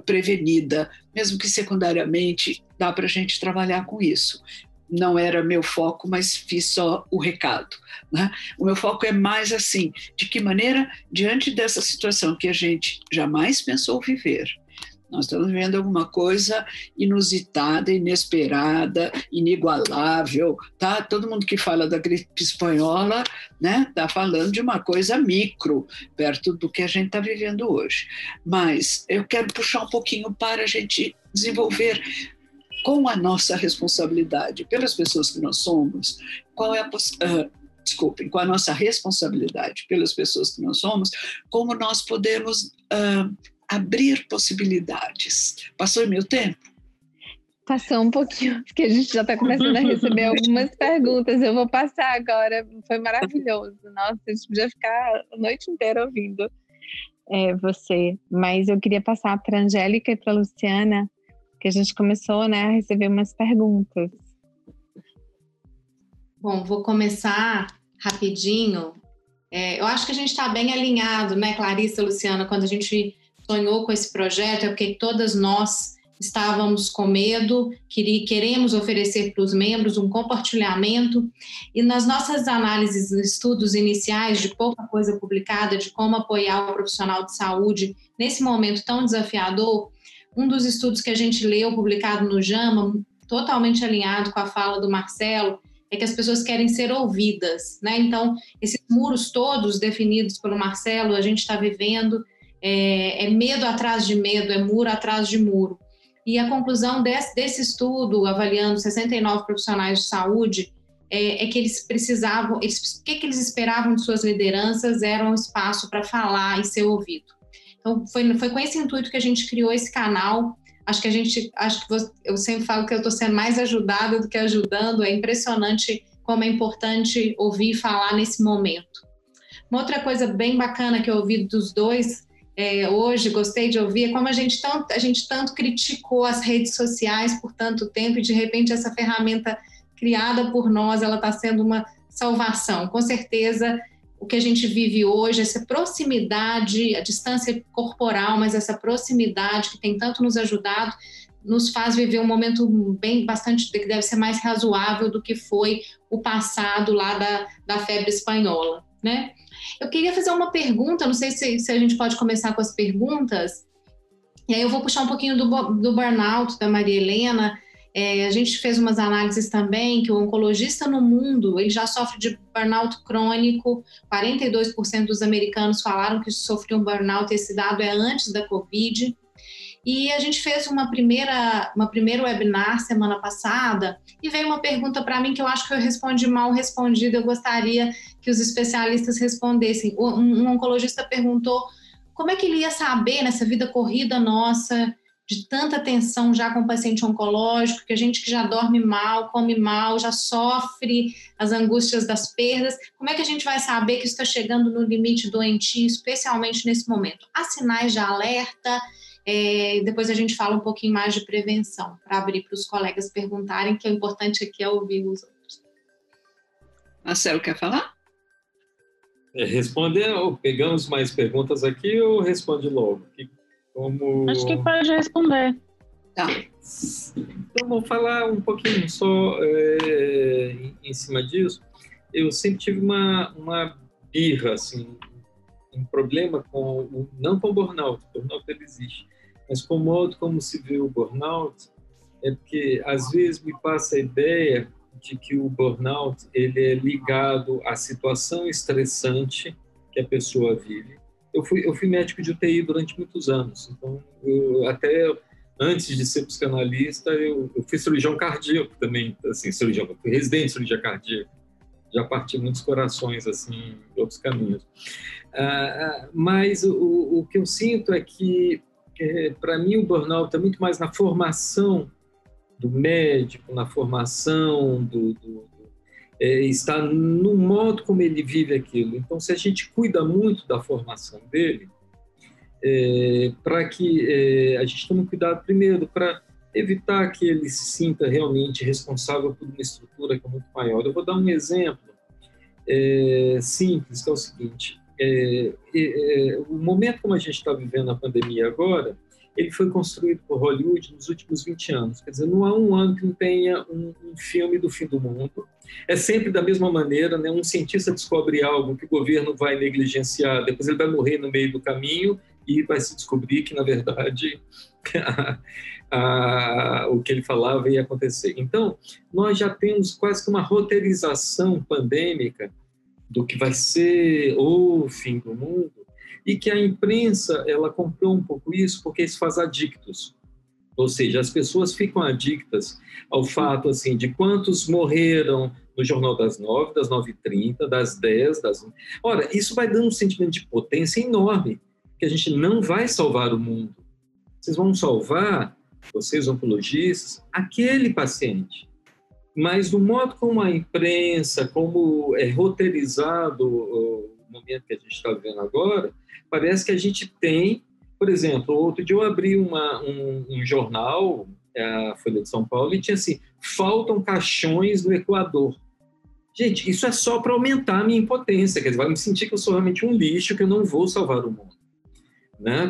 prevenida, mesmo que secundariamente, dá para a gente trabalhar com isso. Não era meu foco, mas fiz só o recado, né? O meu foco é mais assim, de que maneira, diante dessa situação que a gente jamais pensou viver, nós estamos vendo alguma coisa inusitada, inesperada, inigualável, tá? Todo mundo que fala da gripe espanhola, né, tá falando de uma coisa micro, perto do que a gente está vivendo hoje. Mas eu quero puxar um pouquinho para a gente desenvolver, com a nossa responsabilidade pelas pessoas que nós somos, com a nossa responsabilidade pelas pessoas que nós somos, como nós podemos abrir possibilidades. Passou meu tempo? Passou um pouquinho, porque a gente já está começando a receber algumas perguntas. Eu vou passar agora, foi maravilhoso. Nossa, a gente podia ficar a noite inteira ouvindo você. Mas eu queria passar para a Angélica e para a Luciana, que a gente começou, né, a receber umas perguntas. Bom, vou começar rapidinho. Eu acho que a gente está bem alinhado, né, Clarissa, Luciana, quando a gente sonhou com esse projeto, é porque todas nós estávamos com medo, queremos oferecer para os membros um compartilhamento, e nas nossas análises, estudos iniciais de pouca coisa publicada, de como apoiar o profissional de saúde nesse momento tão desafiador, um dos estudos que a gente leu, publicado no JAMA, totalmente alinhado com a fala do Marcelo, é que as pessoas querem ser ouvidas, né? Então, esses muros todos definidos pelo Marcelo, a gente está vivendo, é medo atrás de medo, é muro atrás de muro. E a conclusão desse estudo, avaliando 69 profissionais de saúde, é que o que eles esperavam de suas lideranças era um espaço para falar e ser ouvido. Então, foi com esse intuito que a gente criou esse canal. Eu sempre falo que eu estou sendo mais ajudada do que ajudando. É impressionante como é importante ouvir falar nesse momento. Uma outra coisa bem bacana que eu ouvi dos dois hoje, gostei de ouvir, é como a gente tanto criticou as redes sociais por tanto tempo e, de repente, essa ferramenta criada por nós, ela está sendo uma salvação. Com certeza, o que a gente vive hoje, essa proximidade, a distância corporal, mas essa proximidade que tem tanto nos ajudado, nos faz viver um momento bastante, que deve ser mais razoável do que foi o passado lá da febre espanhola, né? Eu queria fazer uma pergunta, não sei se a gente pode começar com as perguntas, e aí eu vou puxar um pouquinho do burnout da Maria Helena. A gente fez umas análises também que o oncologista no mundo, ele já sofre de burnout crônico. 42% dos americanos falaram que sofriam burnout, esse dado é antes da Covid. E a gente fez uma primeira webinar semana passada e veio uma pergunta para mim que eu acho que eu respondi mal respondida, eu gostaria que os especialistas respondessem. Um oncologista perguntou como é que ele ia saber nessa vida corrida nossa, de tanta tensão já com o paciente oncológico, que a gente que já dorme mal, come mal, já sofre as angústias das perdas, como é que a gente vai saber que isso está chegando no limite doentio, especialmente nesse momento? Há sinais de alerta, depois a gente fala um pouquinho mais de prevenção, para abrir para os colegas perguntarem, que o importante aqui é ouvir os outros. Marcelo, quer falar? Responder, pegamos mais perguntas aqui ou responde logo? Acho que pode responder. Tá. Então, vou falar um pouquinho só em cima disso. Eu sempre tive uma birra, assim, um problema não com burnout ele existe, mas com o modo como se vê o burnout, é porque às vezes me passa a ideia de que o burnout ele é ligado à situação estressante que a pessoa vive. Eu fui médico de UTI durante muitos anos, então eu até Antes de ser psicanalista, eu fui cirurgião cardíaco também, assim, fui residente de cirurgia cardíaca. Já parti muitos corações, assim, de outros caminhos. Mas o que eu sinto é que, para mim, o burnout está muito mais na formação do médico, na formação está no modo como ele vive aquilo. Então, se a gente cuida muito da formação dele, para que a gente tome cuidado primeiro para evitar que ele se sinta realmente responsável por uma estrutura que é muito maior. Eu vou dar um exemplo simples, que é o seguinte. O momento como a gente está vivendo a pandemia agora, ele foi construído por Hollywood nos últimos 20 anos. Quer dizer, não há um ano que não tenha um filme do fim do mundo. É sempre da mesma maneira, né? Um cientista descobre algo que o governo vai negligenciar, depois ele vai morrer no meio do caminho e vai se descobrir que, na verdade, o que ele falava ia acontecer. Então, nós já temos quase que uma roteirização pandêmica do que vai ser o fim do mundo, e que a imprensa, ela comprou um pouco isso porque isso faz adictos. Ou seja, as pessoas ficam adictas ao fato, assim, de quantos morreram no Jornal das 9, das 9h30, das 10, das... Ora, isso vai dando um sentimento de potência enorme, que a gente não vai salvar o mundo. Vocês vão salvar, vocês oncologistas, aquele paciente. Mas do modo como a imprensa, como é roteirizado o momento que a gente está vivendo agora, parece que a gente tem, por exemplo, outro dia eu abri um jornal, a Folha de São Paulo, e tinha assim, faltam caixões no Equador. Gente, isso é só para aumentar a minha impotência, quer dizer, vai me sentir que eu sou realmente um lixo, que eu não vou salvar o mundo. Né?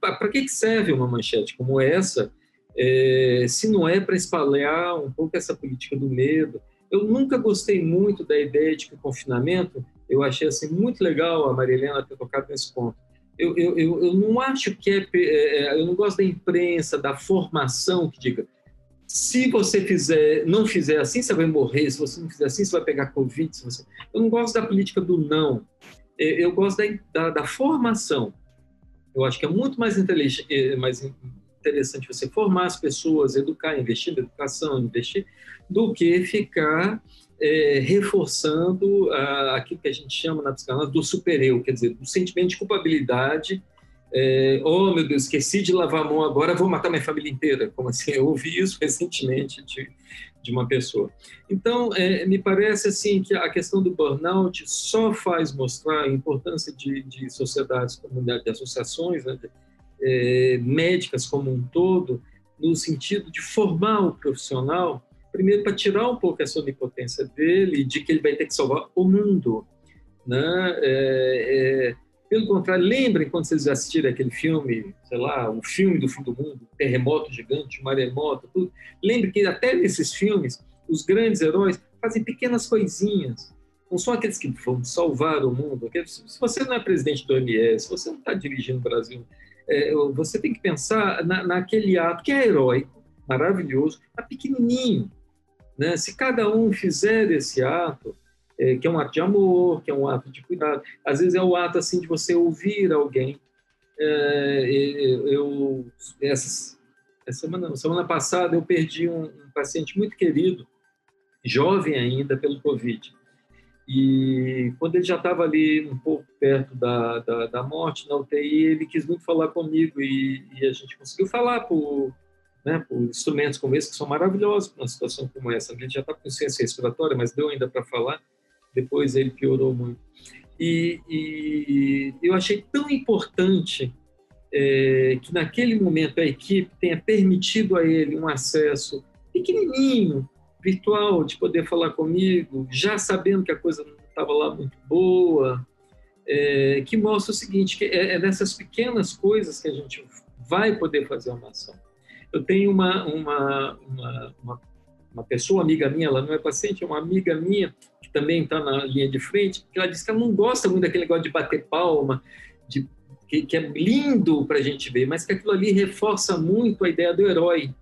Para que serve uma manchete como essa, se não é para espalhar um pouco essa política do medo? Eu nunca gostei muito da ideia de que o confinamento, eu achei assim, muito legal a Maria Helena ter tocado nesse ponto. Eu não acho que eu não gosto da imprensa, da formação que diga, se você não fizer assim, você vai morrer, se você não fizer assim, você vai pegar Covid. Eu não gosto da política do não, eu gosto da formação. Eu acho que é muito mais interessante você formar as pessoas, educar, investir na educação, do que ficar reforçando aquilo que a gente chama na psicanálise do super-eu, quer dizer, do sentimento de culpabilidade. Oh, meu Deus, esqueci de lavar a mão agora, vou matar minha família inteira. Como assim? Eu ouvi isso recentemente de uma pessoa. Então, me parece assim, que a questão do burnout só faz mostrar a importância de sociedades, comunidades, de associações, né, médicas como um todo, no sentido de formar o profissional, primeiro para tirar um pouco essa onipotência dele, de que ele vai ter que salvar o mundo, né? Pelo contrário, lembrem quando vocês assistirem aquele filme, sei lá, um filme do fim do mundo, terremoto gigante, maremoto, tudo. Lembrem que até nesses filmes, os grandes heróis fazem pequenas coisinhas. Não são aqueles que vão salvar o mundo. Se você não é presidente do OMS, se você não está dirigindo o Brasil, você tem que pensar naquele ato que é heróico, maravilhoso, mas pequenininho. Né? Se cada um fizer esse ato, que é um ato de amor, que é um ato de cuidado. Às vezes é o ato assim, de você ouvir alguém. Semana passada eu perdi um paciente muito querido, jovem ainda, pelo Covid. E quando ele já estava ali um pouco perto da morte, na UTI, ele quis muito falar comigo e a gente conseguiu falar por instrumentos como esse, que são maravilhosos para uma situação como essa. Ele já está com ciência respiratória, mas deu ainda para falar. Depois ele piorou muito. E eu achei tão importante que naquele momento a equipe tenha permitido a ele um acesso pequenininho, virtual, de poder falar comigo, já sabendo que a coisa não estava lá muito boa, que mostra o seguinte, que é nessas pequenas coisas que a gente vai poder fazer uma ação. Eu tenho uma pessoa, amiga minha, ela não é paciente, é uma amiga minha, que também está na linha de frente, porque ela disse que ela não gosta muito daquele negócio de bater palma, que é lindo para a gente ver, mas que aquilo ali reforça muito a ideia do herói,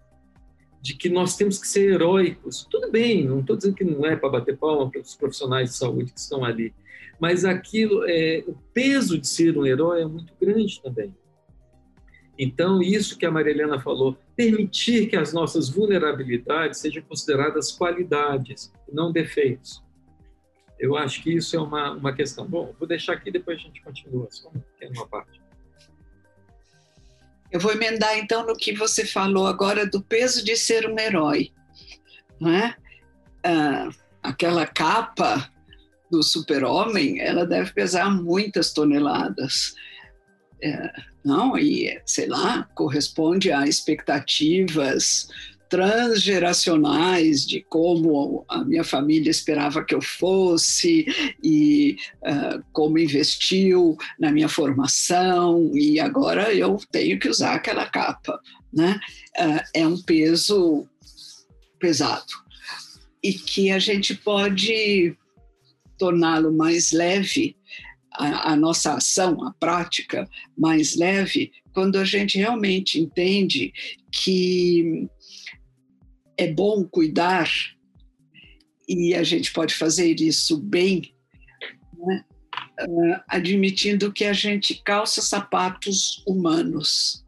de que nós temos que ser heróicos. Tudo bem, não estou dizendo que não é para bater palma para os profissionais de saúde que estão ali, mas aquilo, o peso de ser um herói é muito grande também. Então, isso que a Maria Helena falou, permitir que as nossas vulnerabilidades sejam consideradas qualidades, não defeitos. Eu acho que isso é uma questão. Bom, vou deixar aqui, depois a gente continua, só uma parte. Eu vou emendar, então, no que você falou agora do peso de ser um herói. Não é? Aquela capa do super-homem, ela deve pesar muitas toneladas. Não, e, sei lá, corresponde a expectativas transgeracionais de como a minha família esperava que eu fosse e como investiu na minha formação e agora eu tenho que usar aquela capa, né? É um peso pesado e que a gente pode torná-lo mais leve, a nossa ação, a prática mais leve, quando a gente realmente entende que é bom cuidar e a gente pode fazer isso bem, né? Admitindo que a gente calça sapatos humanos,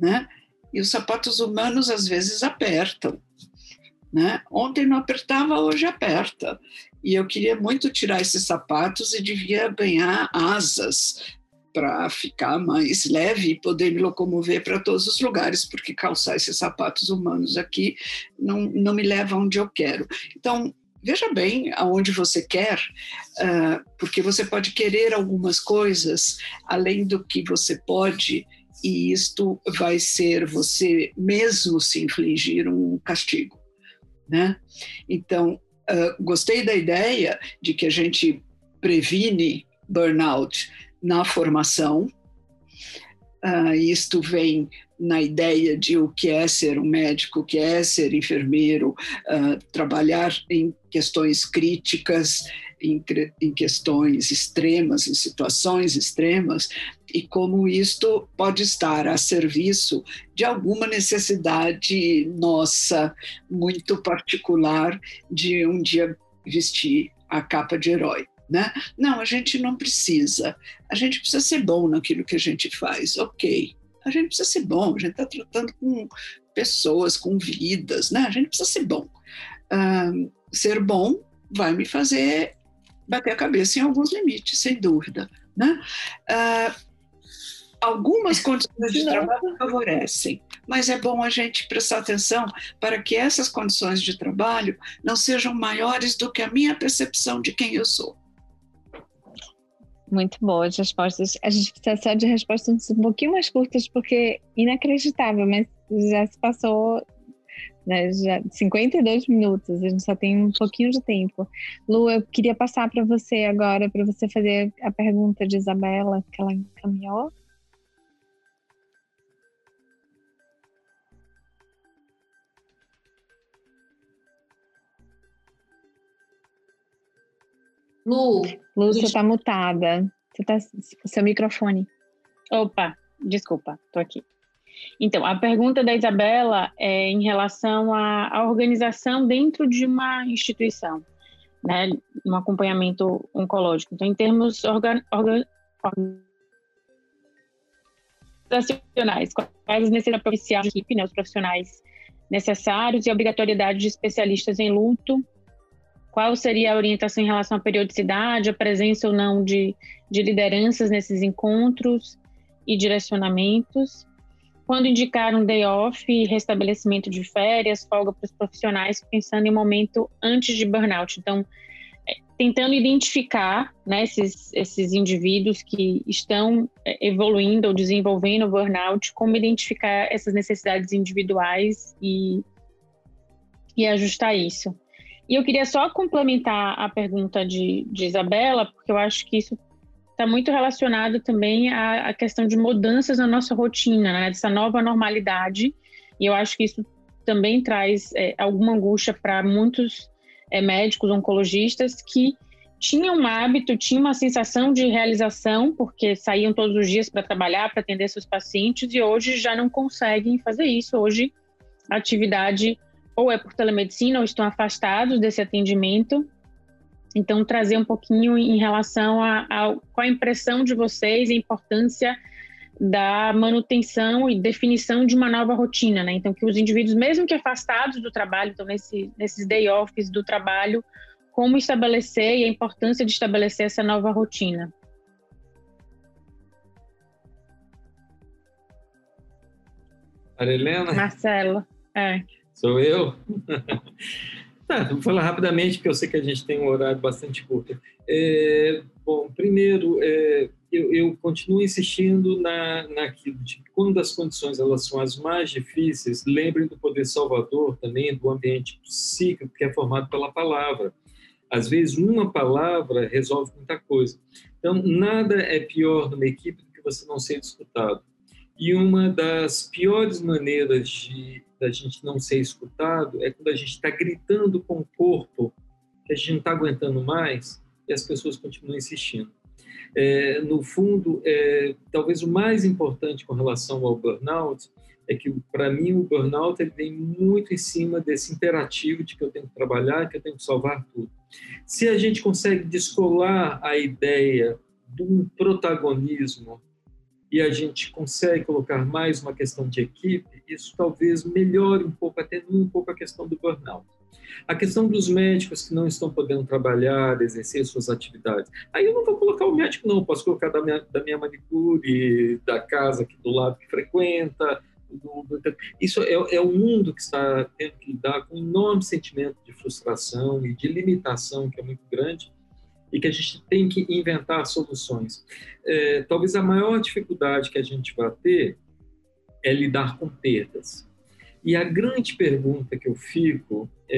né? E os sapatos humanos às vezes apertam, né? Ontem não apertava, hoje aperta. E eu queria muito tirar esses sapatos e devia ganhar asas para ficar mais leve e poder me locomover para todos os lugares, porque calçar esses sapatos humanos aqui não me leva onde eu quero. Então, veja bem aonde você quer, porque você pode querer algumas coisas além do que você pode, e isto vai ser você mesmo se infligir um castigo, né? Então, gostei da ideia de que a gente previne burnout na formação. Isto vem na ideia de o que é ser um médico, o que é ser enfermeiro, trabalhar em questões críticas, em questões extremas, em situações extremas, e como isto pode estar a serviço de alguma necessidade nossa, muito particular, de um dia vestir a capa de herói, né? Não, a gente não precisa. A gente precisa ser bom naquilo que a gente faz, ok. A gente precisa ser bom, a gente está tratando com pessoas, com vidas, né? A gente precisa ser bom. Ser bom vai me fazer bater a cabeça em alguns limites, sem dúvida, né? Algumas condições de trabalho favorecem, mas é bom a gente prestar atenção para que essas condições de trabalho não sejam maiores do que a minha percepção de quem eu sou. Muito boas respostas. A gente precisa só de respostas um pouquinho mais curtas, porque inacreditável, mas já se passou, né, já 52 minutos, a gente só tem um pouquinho de tempo. Lu, eu queria passar para você agora, para você fazer a pergunta de Isabela, que ela encaminhou. Lu, você está mutada. Você tá com seu microfone. Opa, desculpa, estou aqui. Então, a pergunta da Isabela é em relação à organização dentro de uma instituição, né, um acompanhamento oncológico. Então, em termos organizacionais, quais as necessidades provinciais da equipe, né, os profissionais necessários e a obrigatoriedade de especialistas em luto. Qual seria a orientação em relação à periodicidade, a presença ou não de lideranças nesses encontros e direcionamentos? Quando indicar um day off, restabelecimento de férias, folga para os profissionais, pensando em um momento antes de burnout. Então, tentando identificar, né, esses indivíduos que estão evoluindo ou desenvolvendo o burnout, como identificar essas necessidades individuais e ajustar isso. E eu queria só complementar a pergunta de Isabela, porque eu acho que isso está muito relacionado também à questão de mudanças na nossa rotina, né? Dessa nova normalidade, e eu acho que isso também traz alguma angústia para muitos médicos, oncologistas, que tinham um hábito, tinham uma sensação de realização, porque saíam todos os dias para trabalhar, para atender seus pacientes, e hoje já não conseguem fazer isso. Hoje a atividade ou é por telemedicina, ou estão afastados desse atendimento. Então, trazer um pouquinho em relação a qual a impressão de vocês, a importância da manutenção e definição de uma nova rotina, né? Então, que os indivíduos, mesmo que afastados do trabalho, então nesses day-offs do trabalho, como estabelecer e a importância de estabelecer essa nova rotina. Maria Helena? Marcelo, é. Sou eu? Tá, vou falar rapidamente, porque eu sei que a gente tem um horário bastante curto. Bom, primeiro, eu continuo insistindo naquilo de que quando as condições elas são as mais difíceis, lembrem do poder salvador também, do ambiente psíquico que é formado pela palavra. Às vezes, uma palavra resolve muita coisa. Então, nada é pior numa equipe do que você não ser escutado. E uma das piores maneiras de da gente não ser escutado é quando a gente está gritando com o corpo que a gente não está aguentando mais e as pessoas continuam insistindo. No fundo, talvez o mais importante com relação ao burnout é que, para mim, o burnout ele vem muito em cima desse imperativo de que eu tenho que trabalhar, que eu tenho que salvar tudo. Se a gente consegue descolar a ideia de um protagonismo e a gente consegue colocar mais uma questão de equipe, isso talvez melhore um pouco, atenue um pouco a questão do burnout. A questão dos médicos que não estão podendo trabalhar, exercer suas atividades. Aí eu não vou colocar o médico, não. Posso colocar da minha manicure, da casa aqui do lado que frequenta. Isso é o mundo que está tendo que lidar com um enorme sentimento de frustração e de limitação que é muito grande, e que a gente tem que inventar soluções. Talvez a maior dificuldade que a gente vai ter é lidar com perdas. E a grande pergunta que eu fico, que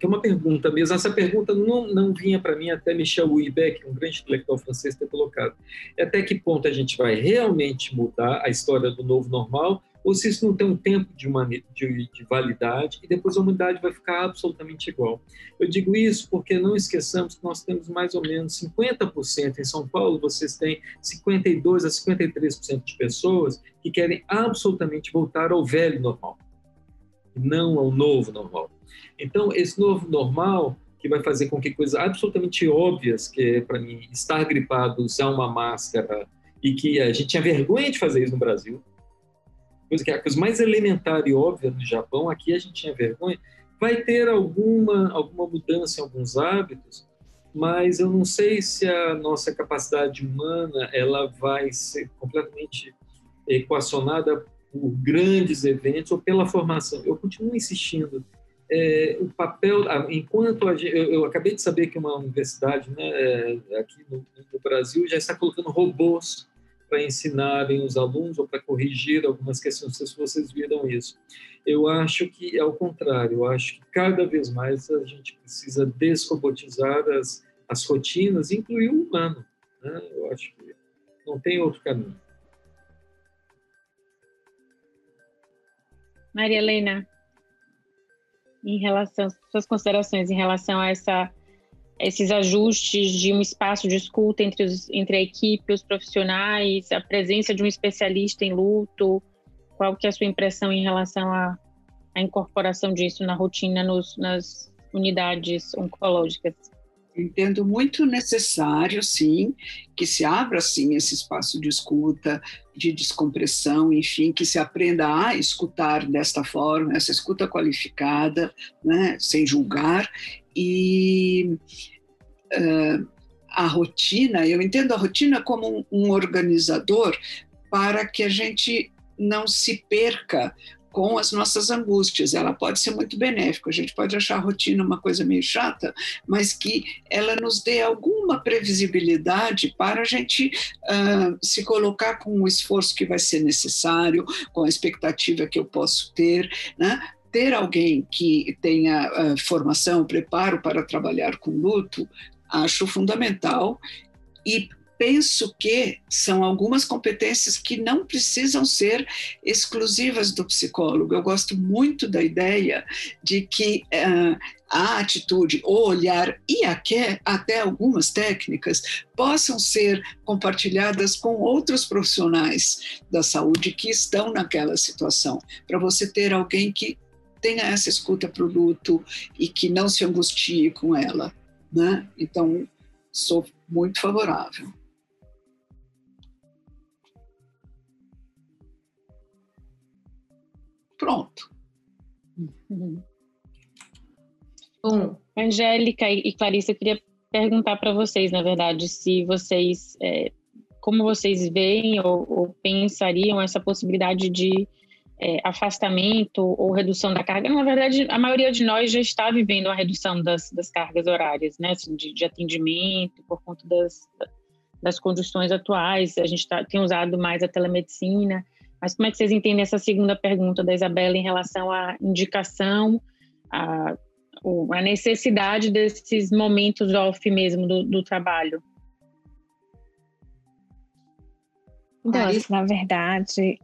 é uma pergunta mesmo, essa pergunta não vinha para mim até Michel Houellebecq, um grande intelectual francês, ter colocado. Até que ponto a gente vai realmente mudar a história do novo normal, ou se isso não tem um tempo de validade, e depois a humanidade vai ficar absolutamente igual. Eu digo isso porque não esqueçamos que nós temos mais ou menos 50%, em São Paulo vocês têm 52% a 53% de pessoas que querem absolutamente voltar ao velho normal, não ao novo normal. Então, esse novo normal, que vai fazer com que coisas absolutamente óbvias, que é, para mim, estar gripado, usar uma máscara, e que a gente tinha vergonha de fazer isso no Brasil, coisa que é a coisa mais elementar e óbvia no Japão, aqui a gente tinha vergonha, vai ter alguma mudança em alguns hábitos, mas eu não sei se a nossa capacidade humana ela vai ser completamente equacionada por grandes eventos ou pela formação. Eu continuo insistindo. O papel, enquanto eu acabei de saber que uma universidade, né, aqui no Brasil já está colocando robôs para ensinarem os alunos ou para corrigir algumas questões, não sei se vocês viram isso. Eu acho que é o contrário, eu acho que cada vez mais a gente precisa desrobotizar as rotinas, incluir o humano, né? Eu acho que não tem outro caminho. Maria Helena, em relação, suas considerações em relação a esses ajustes de um espaço de escuta entre a equipe, os profissionais, a presença de um especialista em luto, qual que é a sua impressão em relação à incorporação disso na rotina, nas unidades oncológicas? Entendo muito necessário, sim, que se abra, sim, esse espaço de escuta, de descompressão, enfim, que se aprenda a escutar desta forma, essa escuta qualificada, né, sem julgar. E a rotina, eu entendo a rotina como um organizador para que a gente não se perca com as nossas angústias. Ela pode ser muito benéfica, a gente pode achar a rotina uma coisa meio chata, mas que ela nos dê alguma previsibilidade para a gente se colocar com o esforço que vai ser necessário, com a expectativa que eu posso ter, né? Ter alguém que tenha formação, preparo para trabalhar com luto, acho fundamental e penso que são algumas competências que não precisam ser exclusivas do psicólogo. Eu gosto muito da ideia de que a atitude, o olhar e até algumas técnicas possam ser compartilhadas com outros profissionais da saúde que estão naquela situação, para você ter alguém que tenha essa escuta para o luto e que não se angustie com ela, né? Então, sou muito favorável. Pronto. Bom, Angélica e Clarissa, eu queria perguntar para vocês, na verdade, se vocês, como vocês veem ou pensariam essa possibilidade de afastamento ou redução da carga. Na verdade, a maioria de nós já está vivendo a redução das cargas horárias, né, assim, de atendimento, por conta das condições atuais. A gente tem usado mais a telemedicina, mas como é que vocês entendem essa segunda pergunta da Isabela em relação à indicação, a necessidade desses momentos off mesmo do trabalho? Então, na verdade,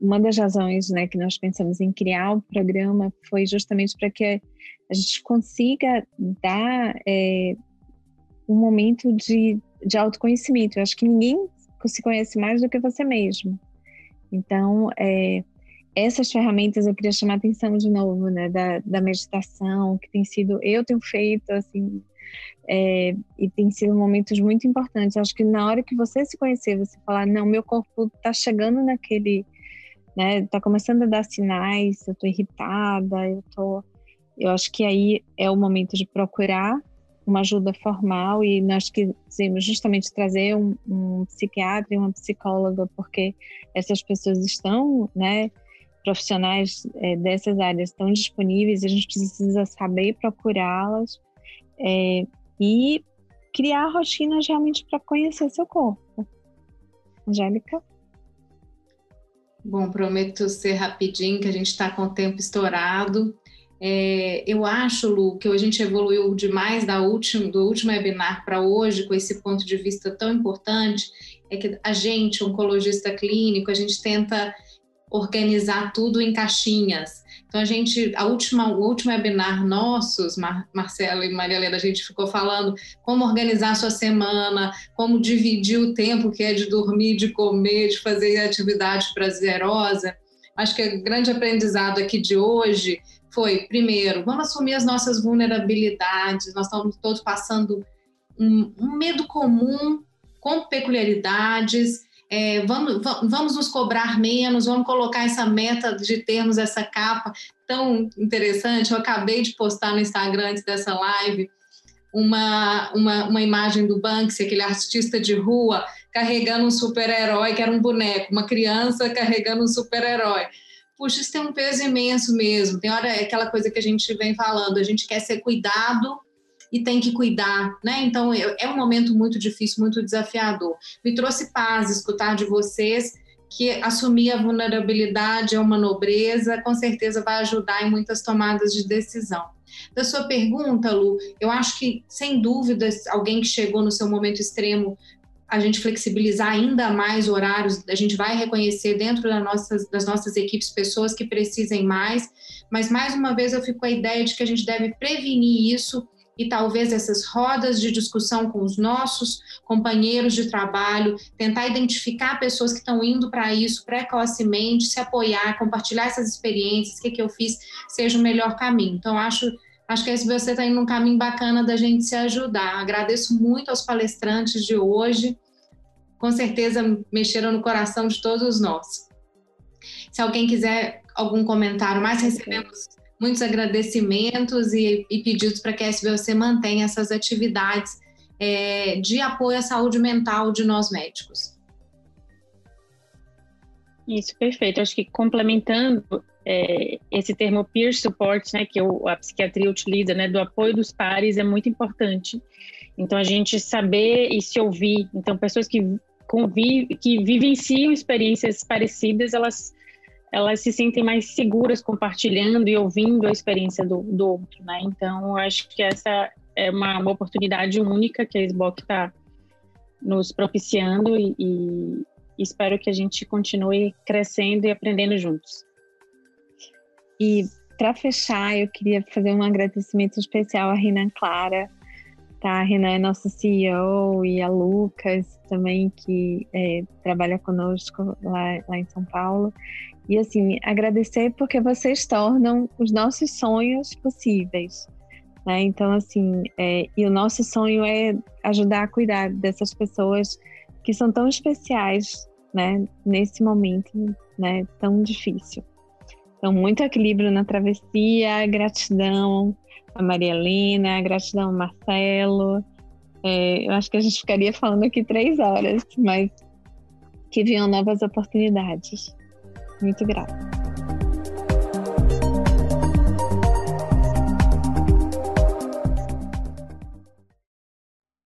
uma das razões, né, que nós pensamos em criar o programa foi justamente para que a gente consiga dar um momento de autoconhecimento. Eu acho que ninguém se conhece mais do que você mesmo. Então, essas ferramentas, eu queria chamar a atenção de novo, né, da meditação, que tem sido, eu tenho feito, assim, e tem sido momentos muito importantes. Eu acho que na hora que você se conhecer, você falar, não, meu corpo está chegando naquele, né, tá começando a dar sinais, eu tô irritada, eu acho que aí é o momento de procurar uma ajuda formal, e nós quisemos justamente trazer um psiquiatra e uma psicóloga, porque essas pessoas estão, né, profissionais dessas áreas estão disponíveis, a gente precisa saber procurá-las e criar rotinas realmente para conhecer seu corpo. Angélica? Bom, prometo ser rapidinho, que a gente está com o tempo estourado. Eu acho, Lu, que a gente evoluiu demais do último webinar para hoje, com esse ponto de vista tão importante, que a gente, oncologista clínico, a gente tenta organizar tudo em caixinhas. Então, o último webinar nossos, Marcelo e Maria Helena, a gente ficou falando como organizar a sua semana, como dividir o tempo que é de dormir, de comer, de fazer atividade prazerosa. Acho que o grande aprendizado aqui de hoje foi, primeiro, vamos assumir as nossas vulnerabilidades. Nós estamos todos passando um medo comum com peculiaridades. Vamos nos cobrar menos, vamos colocar essa meta de termos essa capa tão interessante. Eu acabei de postar no Instagram antes dessa live uma imagem do Banksy, aquele artista de rua, carregando um super-herói, que era um boneco, uma criança carregando um super-herói. Puxa, isso tem um peso imenso mesmo. Tem hora, é aquela coisa que a gente vem falando, a gente quer ser cuidado e tem que cuidar, né? Então, é um momento muito difícil, muito desafiador. Me trouxe paz escutar de vocês que assumir a vulnerabilidade é uma nobreza, com certeza vai ajudar em muitas tomadas de decisão. Da sua pergunta, Lu, eu acho que, sem dúvida, alguém que chegou no seu momento extremo, a gente flexibilizar ainda mais horários, a gente vai reconhecer dentro das nossas equipes pessoas que precisem mais, mas, mais uma vez, eu fico com a ideia de que a gente deve prevenir isso, e talvez essas rodas de discussão com os nossos companheiros de trabalho, tentar identificar pessoas que estão indo para isso precocemente, se apoiar, compartilhar essas experiências, o que eu fiz, seja o melhor caminho. Então, acho que você está indo num caminho bacana da gente se ajudar. Agradeço muito aos palestrantes de hoje, com certeza mexeram no coração de todos nós. Se alguém quiser algum comentário, mas recebemos muitos agradecimentos e pedidos para que a SBOC mantenha essas atividades de apoio à saúde mental de nós médicos. Isso, perfeito. Acho que complementando esse termo peer support, né, que a psiquiatria utiliza, né, do apoio dos pares, é muito importante. Então, a gente saber e se ouvir. Então, pessoas que vivenciam experiências parecidas, elas se sentem mais seguras compartilhando e ouvindo a experiência do outro, né? Então, eu acho que essa é uma oportunidade única que a SBOC está nos propiciando e espero que a gente continue crescendo e aprendendo juntos. E, para fechar, eu queria fazer um agradecimento especial à Renan Clara, tá? A Renan é nosso CEO, e a Lucas também, que trabalha conosco lá em São Paulo. E, assim, agradecer porque vocês tornam os nossos sonhos possíveis, né? Então, assim, e o nosso sonho é ajudar a cuidar dessas pessoas que são tão especiais, né, nesse momento, né, tão difícil. Então, muito equilíbrio na travessia, gratidão a Maria Lina, gratidão ao Marcelo. Eu acho que a gente ficaria falando aqui 3 horas, mas que venham novas oportunidades. Muito grata.